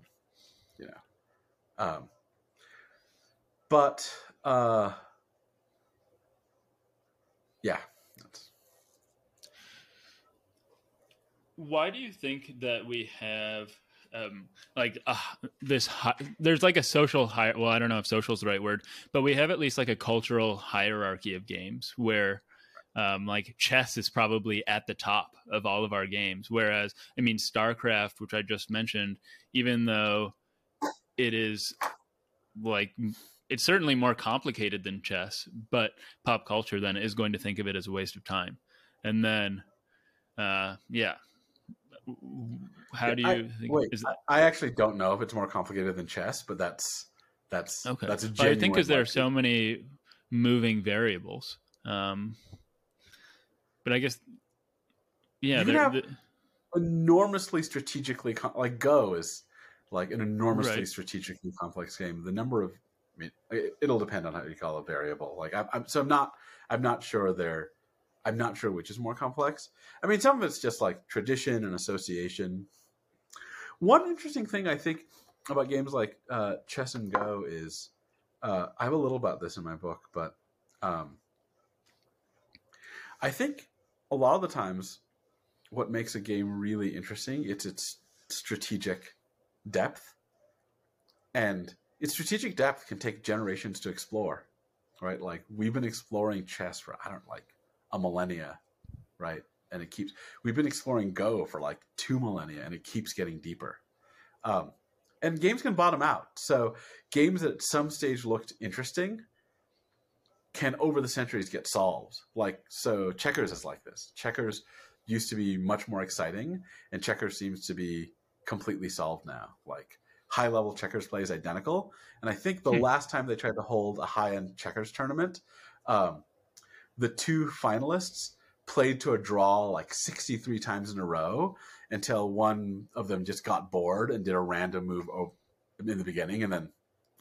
Why do you think that we have there's like a social hierarchy? Well, I don't know if social is the right word, but we have at least like a cultural hierarchy of games where like chess is probably at the top of all of our games. Whereas, I mean, StarCraft, which I just mentioned, even though it is like, it's certainly more complicated than chess, but pop culture then is going to think of it as a waste of time. And then, how do you think? I actually don't know if it's more complicated than chess, but that's okay. That's a genuine, I think, because there are so many moving variables. But I guess, yeah, you have enormously strategically like Go is like an enormously strategically complex game. The number of, I mean, it'll depend on how you call a variable. Like, I'm not sure which is more complex. I mean, some of it's just like tradition and association. One interesting thing I think about games like chess and Go is, I have a little about this in my book, but I think a lot of the times what makes a game really interesting, it's its strategic depth. And its strategic depth can take generations to explore, right? Like, we've been exploring chess for, a millennia, right? And we've been exploring Go for like 2 millennia, and it keeps getting deeper. And games can bottom out. So games that at some stage looked interesting can over the centuries get solved. Like, so checkers is like this. Checkers used to be much more exciting, and checkers seems to be completely solved now. Like, high level checkers play is identical. And I think the last time they tried to hold a high end checkers tournament, the two finalists played to a draw like 63 times in a row until one of them just got bored and did a random move in the beginning and then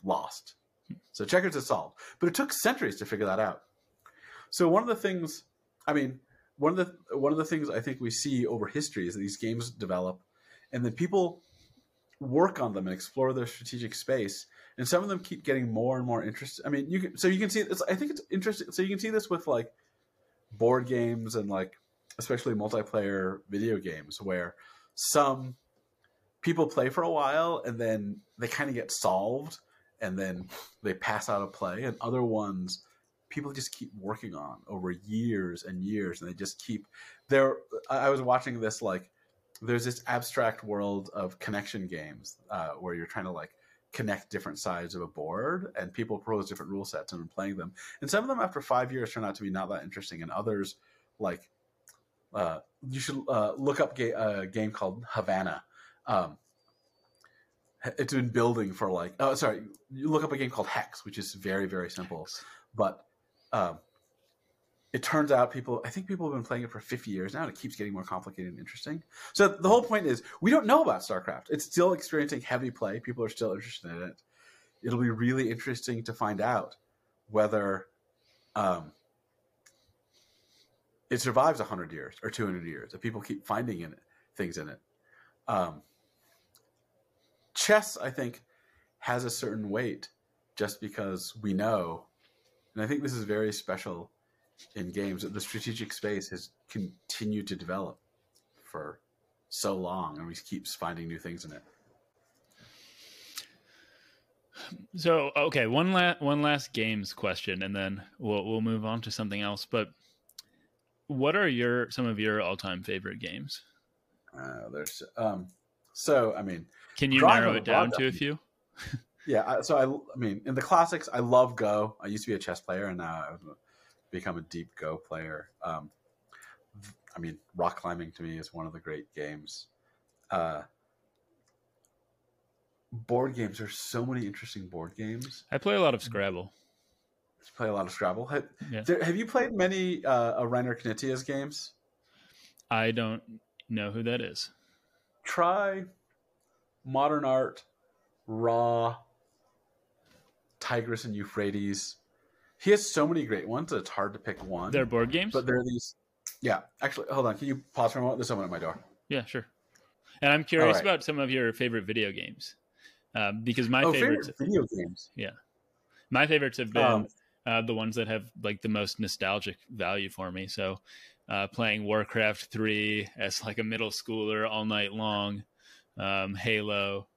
lost. So checkers is solved, but it took centuries to figure that out. So one of the things I think we see over history is that these games develop, and then people work on them and explore their strategic space, and some of them keep getting more and more interesting. I mean, I think it's interesting. So you can see this with like board games and like especially multiplayer video games, where some people play for a while and then they kind of get solved, and then they pass out of play, and other ones people just keep working on over years and years, and they just keep there. I was watching this, like, there's this abstract world of connection games where you're trying to like connect different sides of a board, and people propose different rule sets and are playing them. And some of them after 5 years turn out to be not that interesting, and others like you should look up a game called Havana. It's been building for like, you look up a game called Hex, which is very, very simple. Hex. But it turns out people have been playing it for 50 years now, and it keeps getting more complicated and interesting. So the whole point is, we don't know about StarCraft. It's still experiencing heavy play. People are still interested in it. It'll be really interesting to find out whether it survives 100 years or 200 years, if people keep finding things in it. Chess, I think, has a certain weight just because we know, and I think this is very special in games, that the strategic space has continued to develop for so long, and we keep finding new things in it. So, okay, one last games question, and then we'll move on to something else. But what are some of your all-time favorite games? There's so I mean, can you narrow it down to a few? Yeah, so I mean, in the classics, I love Go. I used to be a chess player, and now I've become a deep Go player. I mean, rock climbing to me is one of the great games. Board games, there's so many interesting board games. I play a lot of Scrabble. Have you played many Reiner Knizia's games? I don't know who that is. Try Modern Art, Raw, Tigris and Euphrates. He has so many great ones that it's hard to pick one. They're board games? But there are these... Yeah. Actually, hold on. Can you pause for a moment? There's someone at my door. Yeah, sure. And I'm curious about some of your favorite video games. Because my favorite video games. Yeah. My favorites have been the ones that have like the most nostalgic value for me. So playing Warcraft 3 as like a middle schooler all night long, Halo,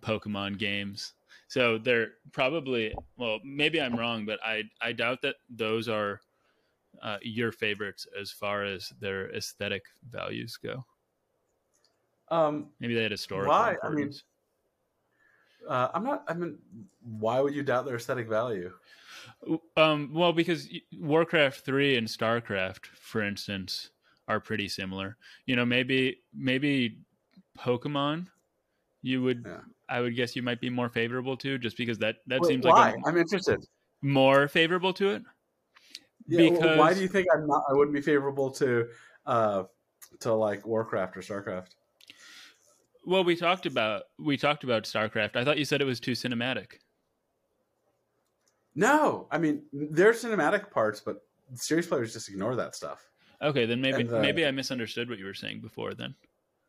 Pokemon games. So they're probably, well, maybe I'm wrong, but I doubt that those are your favorites as far as their aesthetic values go. Maybe they had historical importance. Why would you doubt their aesthetic value? Well, because Warcraft 3 and StarCraft, for instance, are pretty similar. You know, maybe Pokemon, I would guess you might be more favorable to, just because that seems like I'm interested. More favorable to it. Yeah, because... why do you think I wouldn't be favorable to like Warcraft or StarCraft? Well, we talked about StarCraft. I thought you said it was too cinematic. No, I mean, there are cinematic parts, but serious players just ignore that stuff. Okay, then maybe I misunderstood what you were saying before then.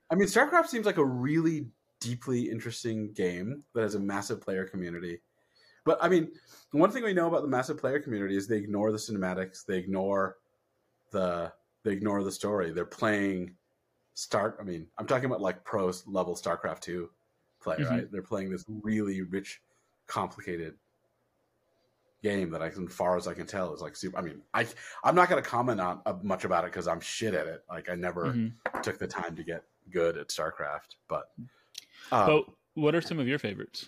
I mean, StarCraft seems like a really deeply interesting game that has a massive player community. But, I mean, one thing we know about the massive player community is they ignore the cinematics. They ignore the story. They're playing... I'm talking about like pro level StarCraft 2 play, right? They're playing this really rich, complicated game that, as far as I can tell, is like super. I mean, I'm not going to comment on much about it because I'm shit at it. Like, I never took the time to get good at StarCraft. But what are some of your favorites?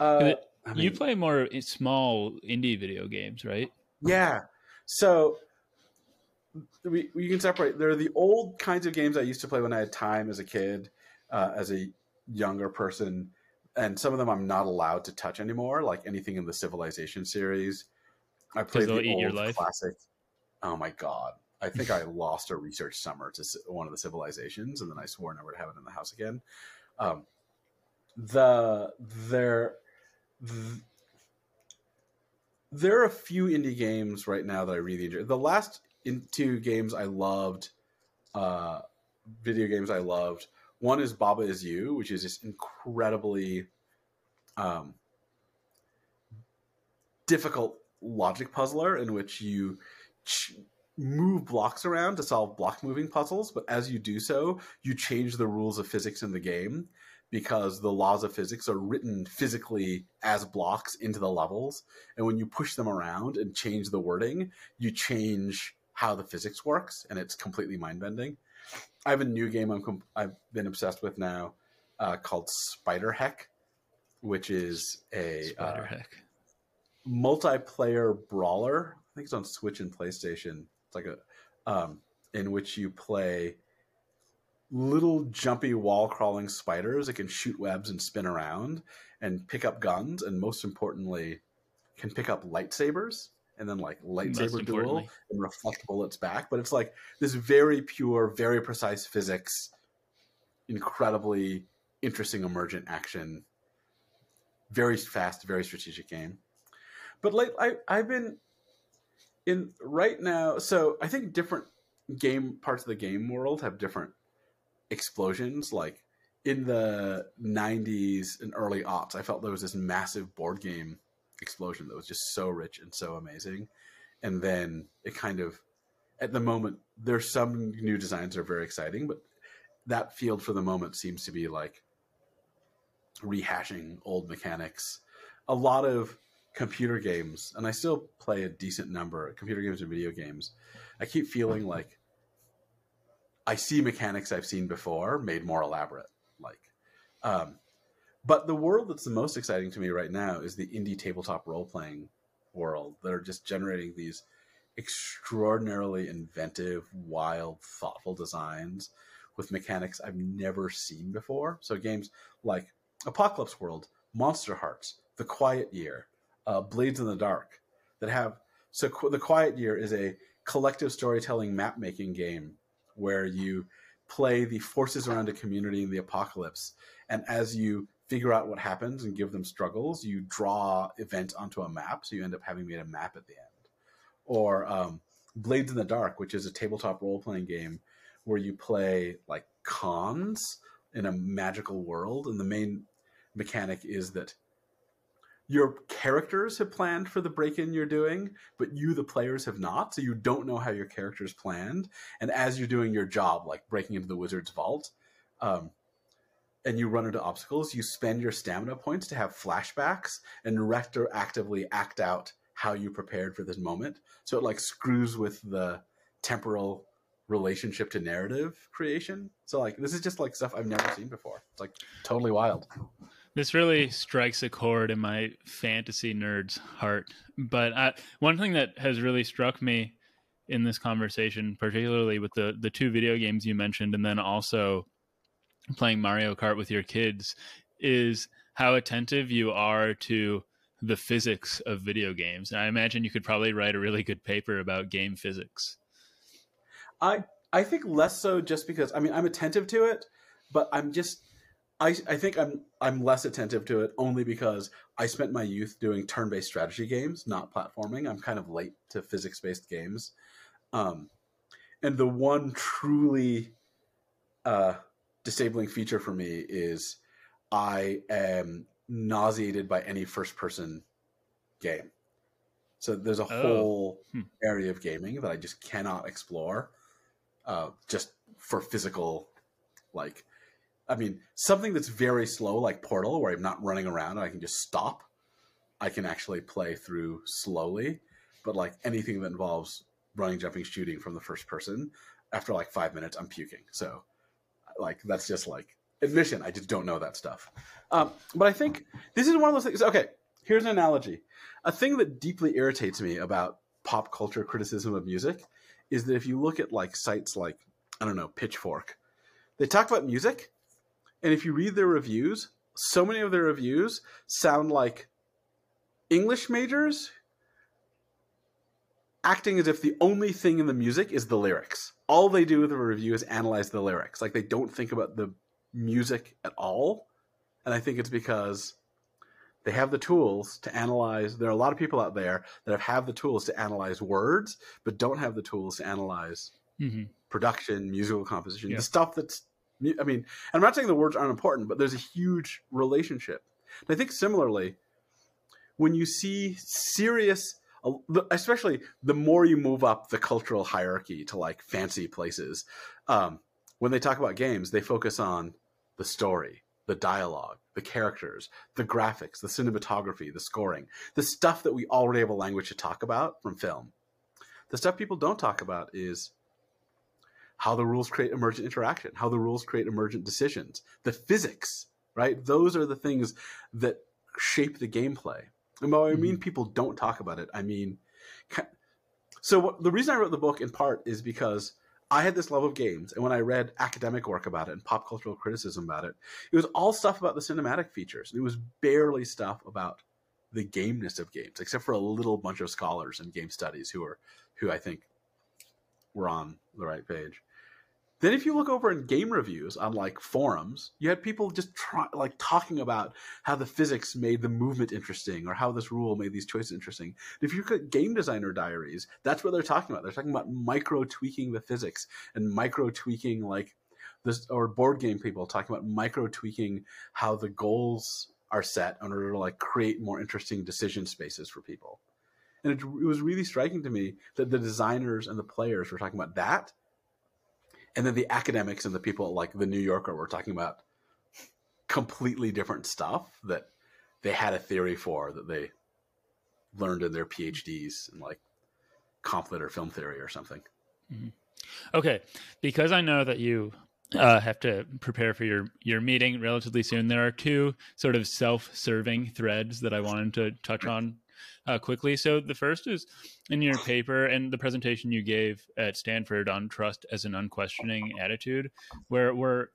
You play more small indie video games, right? Yeah. So. We can separate. There are the old kinds of games I used to play when I had time as a kid, as a younger person, and some of them I'm not allowed to touch anymore, like anything in the Civilization series. I played the old classic. Oh my god. I think I lost a research summer to one of the Civilizations, and then I swore never to have it in the house again. There are a few indie games right now that I really enjoy. The last... two games I loved, video games I loved. One is Baba Is You, which is this incredibly difficult logic puzzler in which you move blocks around to solve block moving puzzles. But as you do so, you change the rules of physics in the game because the laws of physics are written physically as blocks into the levels. And when you push them around and change the wording, you change how the physics works, and it's completely mind-bending. I have a new game I've been obsessed with now called Spider Heck, which is a multiplayer brawler. I think it's on Switch and PlayStation. It's like in which you play little jumpy wall-crawling spiders that can shoot webs and spin around and pick up guns, and most importantly, can pick up lightsabers. And then like lightsaber duel and reflect bullets back. But it's like this very pure, very precise physics, incredibly interesting emergent action, very fast, very strategic game. But like I've been in right now. So I think different game parts of the game world have different explosions. Like in the 90s and early aughts, I felt there was this massive board game explosion that was just so rich and so amazing, and then it kind of, at the moment, there's some new designs that are very exciting, but that field for the moment seems to be like rehashing old mechanics a lot of computer games, and I still play a decent number of computer games and video games. I keep feeling like I see mechanics I've seen before made more elaborate. Like, but the world that's the most exciting to me right now is the indie tabletop role-playing world that are just generating these extraordinarily inventive, wild, thoughtful designs with mechanics I've never seen before. So games like Apocalypse World, Monster Hearts, The Quiet Year, Blades in the Dark, that have... So The Quiet Year is a collective storytelling map-making game where you play the forces around a community in the apocalypse, and as you figure out what happens and give them struggles, you draw events onto a map, so you end up having made a map at the end. Or Blades in the Dark, which is a tabletop role-playing game where you play like cons in a magical world, and the main mechanic is that your characters have planned for the break-in you're doing, but you, the players, have not, so you don't know how your characters planned. And as you're doing your job, like breaking into the wizard's vault, and you run into obstacles, you spend your stamina points to have flashbacks and retroactively act out how you prepared for this moment. So it like screws with the temporal relationship to narrative creation. So like, this is just like stuff I've never seen before. It's like totally wild. This really strikes a chord in my fantasy nerd's heart. But one thing that has really struck me in this conversation, particularly with the two video games you mentioned, and then also playing Mario Kart with your kids, is how attentive you are to the physics of video games. And I imagine you could probably write a really good paper about game physics. I think less so, just because, I mean, I'm attentive to it, but I'm just... I think I'm less attentive to it only because I spent my youth doing turn-based strategy games, not platforming. I'm kind of late to physics-based games. And the one truly disabling feature for me is I am nauseated by any first-person game. So there's a whole area of gaming that I just cannot explore just for physical, like... I mean, something that's very slow, like Portal, where I'm not running around and I can just stop. I can actually play through slowly, but like anything that involves running, jumping, shooting from the first person, after like 5 minutes, I'm puking. So like, that's just like admission. I just don't know that stuff. But I think this is one of those things. Okay, here's an analogy. A thing that deeply irritates me about pop culture criticism of music is that if you look at like sites like, I don't know, Pitchfork, they talk about music. And if you read their reviews, so many of their reviews sound like English majors acting as if the only thing in the music is the lyrics. All they do with a review is analyze the lyrics. Like, they don't think about the music at all. And I think it's because they have the tools to analyze. There are a lot of people out there that have the tools to analyze words, but don't have the tools to analyze production, musical composition, the stuff that's... I mean, I'm not saying the words aren't important, but there's a huge relationship. And I think similarly, when you see serious, especially the more you move up the cultural hierarchy to like fancy places, when they talk about games, they focus on the story, the dialogue, the characters, the graphics, the cinematography, the scoring, the stuff that we already have a language to talk about from film. The stuff people don't talk about is how the rules create emergent interaction, how the rules create emergent decisions, the physics, right? Those are the things that shape the gameplay. And by what I mean people don't talk about it, I mean... So the reason I wrote the book in part is because I had this love of games, and when I read academic work about it and pop cultural criticism about it, it was all stuff about the cinematic features. It was barely stuff about the gameness of games, except for a little bunch of scholars in game studies who I think were on the right page. Then if you look over in game reviews on like forums, you had people just talking about how the physics made the movement interesting, or how this rule made these choices interesting. And if you look at game designer diaries, that's what they're talking about. They're talking about micro tweaking the physics, and micro tweaking like this, or board game people talking about micro tweaking how the goals are set in order to like create more interesting decision spaces for people. And it was really striking to me that the designers and the players were talking about that, and then the academics and the people like the New Yorker were talking about completely different stuff that they had a theory for that they learned in their PhDs in like comp lit or film theory or something. Mm-hmm. Okay. Because I know that you have to prepare for your meeting relatively soon, there are two sort of self-serving threads that I wanted to touch on quickly. So the first is in your paper and the presentation you gave at Stanford on trust as an unquestioning attitude, where we're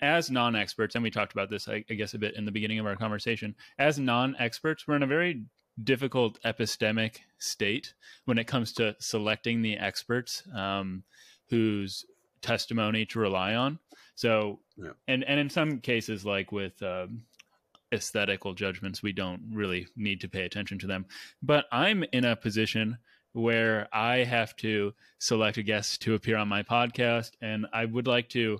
as non-experts, and we talked about this, I guess, a bit in the beginning of our conversation, as non-experts, we're in a very difficult epistemic state when it comes to selecting the experts whose testimony to rely on. So, yeah. and in some cases, like with aesthetical judgments, we don't really need to pay attention to them. But I'm in a position where I have to select a guest to appear on my podcast, and I would like to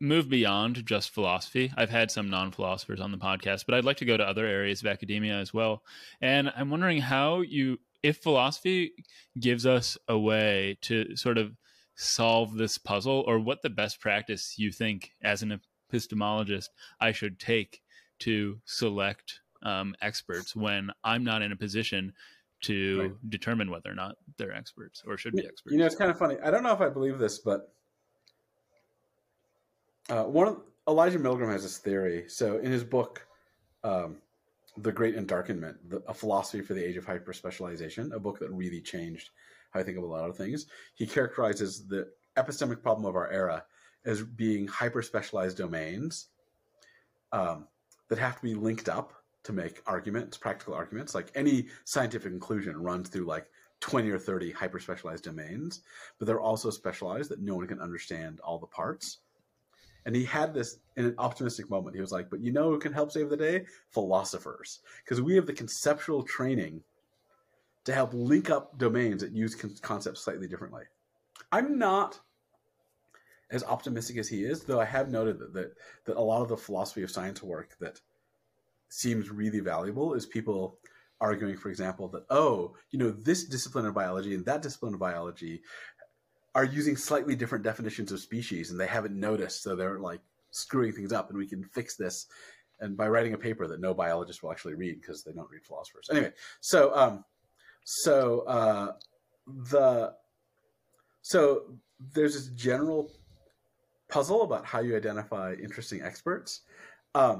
move beyond just philosophy. I've had some non-philosophers on the podcast, but I'd like to go to other areas of academia as well. And I'm wondering how if philosophy gives us a way to sort of solve this puzzle, or what the best practice you think as an epistemologist I should take to select experts when I'm not in a position to determine whether or not they're experts or should be experts. You know, it's kind of funny. I don't know if I believe this, but Elijah Milgram has this theory. So in his book, The Great Endarkenment, A Philosophy for the Age of Hyperspecialization, a book that really changed how I think of a lot of things, he characterizes the epistemic problem of our era as being hyperspecialized domains that have to be linked up to make arguments, practical arguments. Like any scientific conclusion runs through like 20 or 30 hyperspecialized domains, but they're also specialized that no one can understand all the parts. And he had this in an optimistic moment. He was like, but you know who can help save the day? Philosophers. Because we have the conceptual training to help link up domains that use concepts slightly differently. I'm not as optimistic as he is, though I have noted that a lot of the philosophy of science work that seems really valuable is people arguing, for example, that, this discipline of biology and that discipline of biology are using slightly different definitions of species and they haven't noticed. So they're like screwing things up and we can fix this. And by writing a paper that no biologist will actually read because they don't read philosophers. Anyway, so there's this general puzzle about how you identify interesting experts. I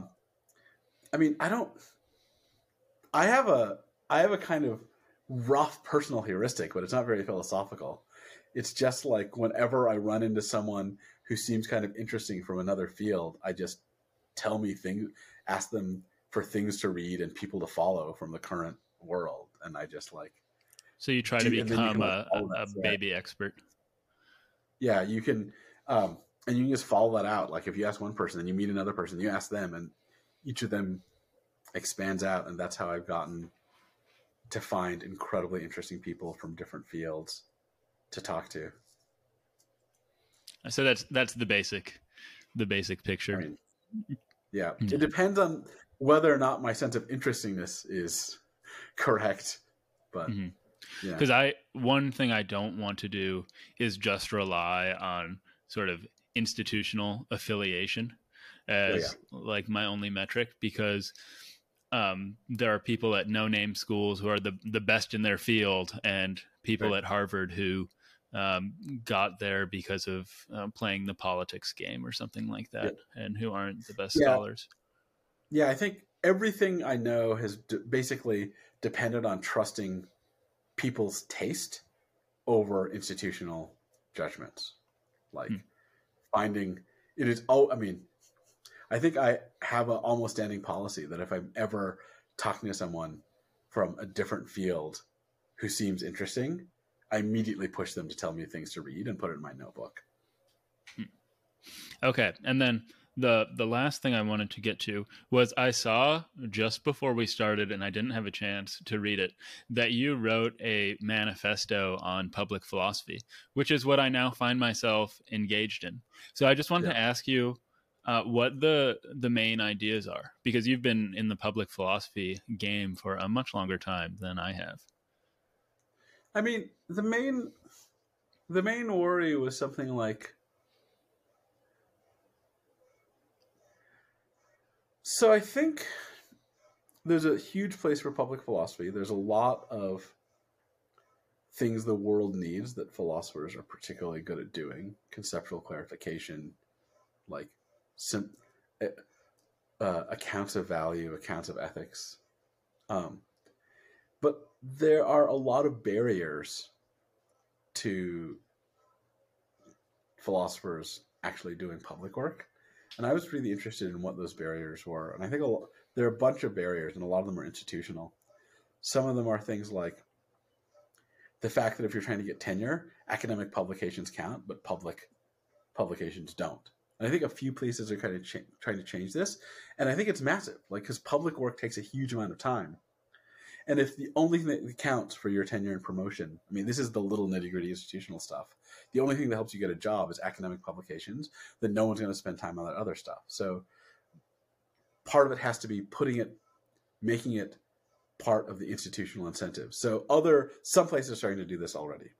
have a kind of rough personal heuristic, but it's not very philosophical. It's just like whenever I run into someone who seems kind of interesting from another field, I just ask them for things to read and people to follow from the current world. And I just like. So you try to become a baby expert. Yeah, you can. And you can just follow that out. Like if you ask one person and you meet another person, you ask them and each of them expands out. And that's how I've gotten to find incredibly interesting people from different fields to talk to. So that's the basic picture. I mean, yeah. It depends on whether or not my sense of interestingness is correct, but because one thing I don't want to do is just rely on sort of institutional affiliation as like my only metric, because there are people at no-name schools who are the best in their field and people at Harvard who got there because of playing the politics game or something like that, and who aren't the best scholars. Yeah, I think everything I know has basically depended on trusting people's taste over institutional judgments. Like finding it is. Oh, I mean, I think I have an almost standing policy that if I'm ever talking to someone from a different field who seems interesting, I immediately push them to tell me things to read and put it in my notebook. Okay. And then the last thing I wanted to get to was I saw just before we started, and I didn't have a chance to read it, that you wrote a manifesto on public philosophy, which is what I now find myself engaged in. So I just wanted to ask you what the main ideas are, because you've been in the public philosophy game for a much longer time than I have. I mean, the main worry was something like So I think there's a huge place for public philosophy. There's a lot of things the world needs that philosophers are particularly good at doing. Conceptual clarification, like accounts of value, accounts of ethics. But there are a lot of barriers to philosophers actually doing public work. And I was really interested in what those barriers were. And I think there are a bunch of barriers, and a lot of them are institutional. Some of them are things like the fact that if you're trying to get tenure, academic publications count, but public publications don't. And I think a few places are kind of trying to change this. And I think it's massive, like, because public work takes a huge amount of time. And if the only thing that counts for your tenure and promotion, I mean, this is the little nitty-gritty institutional stuff. The only thing that helps you get a job is academic publications, then no one's going to spend time on that other stuff. So part of it has to be making it part of the institutional incentive. So some places are starting to do this already.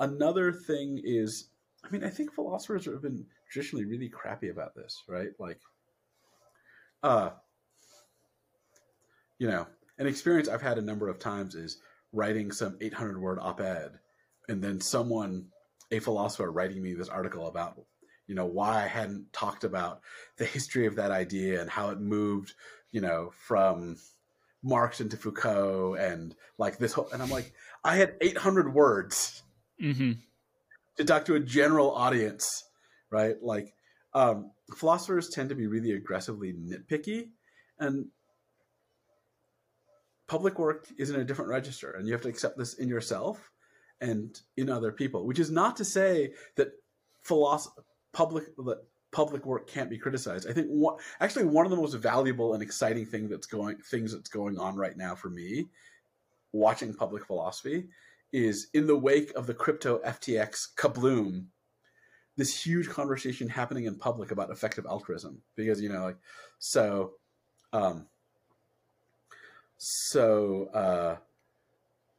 Another thing is, I mean, I think philosophers have been traditionally really crappy about this, right? Like, an experience I've had a number of times is writing some 800-word op-ed, and then a philosopher writing me this article about, why I hadn't talked about the history of that idea and how it moved, from Marx into Foucault and like this whole, and I'm like, I had 800 words to talk to a general audience, right? Like, philosophers tend to be really aggressively nitpicky, and public work is in a different register, and you have to accept this in yourself and in other people, which is not to say that public work can't be criticized. I think one of the most valuable and exciting things that's going on right now for me, watching public philosophy, is in the wake of the crypto FTX kabloom, this huge conversation happening in public about effective altruism, because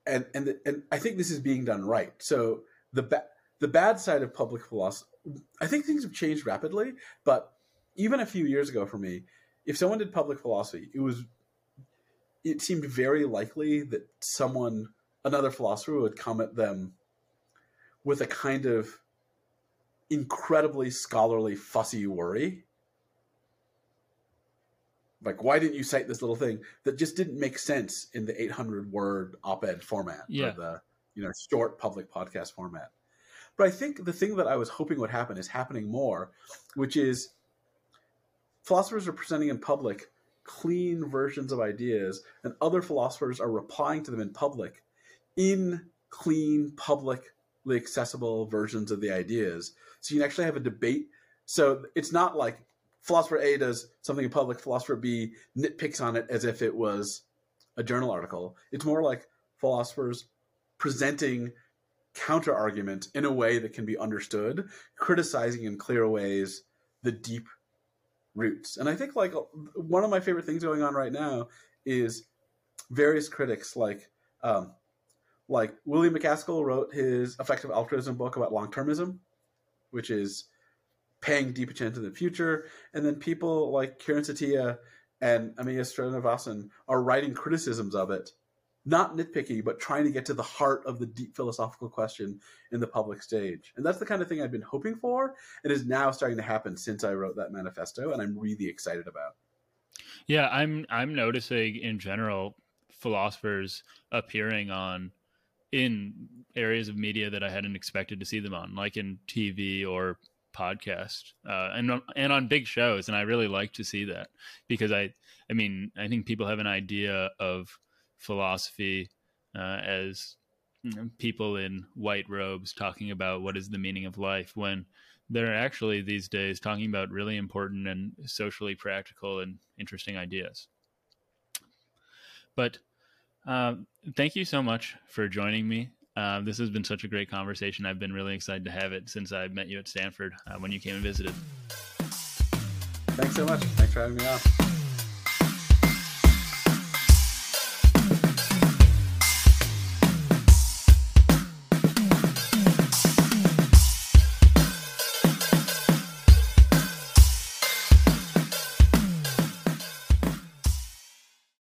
and I think this is being done right. So the bad side of public philosophy, I think things have changed rapidly, but even a few years ago for me, if someone did public philosophy, it seemed very likely that another philosopher would come at them with a kind of incredibly scholarly, fussy worry. Like, why didn't you cite this little thing that just didn't make sense in the 800-word op-ed format, or the short public podcast format? But I think the thing that I was hoping would happen is happening more, which is philosophers are presenting in public clean versions of ideas, and other philosophers are replying to them in public in clean, publicly accessible versions of the ideas. So you can actually have a debate. So it's not like philosopher A does something in public, philosopher B nitpicks on it as if it was a journal article. It's more like philosophers presenting counter arguments in a way that can be understood, criticizing in clear ways the deep roots. And I think like one of my favorite things going on right now is various critics like William McCaskill wrote his Effective Altruism book about long-termism, which is paying deep attention to the future. And then people like Kiran Setia and Ameya Srinivasan are writing criticisms of it, not nitpicky, but trying to get to the heart of the deep philosophical question in the public stage. And that's the kind of thing I've been hoping for. It is now starting to happen since I wrote that manifesto, and I'm really excited about. Yeah, I'm noticing in general philosophers appearing in areas of media that I hadn't expected to see them on, like in TV or podcast, and on big shows. And I really like to see that, because I mean, I think people have an idea of philosophy as people in white robes talking about what is the meaning of life, when they're actually these days talking about really important and socially practical and interesting ideas. But thank you so much for joining me. This has been such a great conversation. I've been really excited to have it since I met you at Stanford when you came and visited. Thanks so much. Thanks for having me on.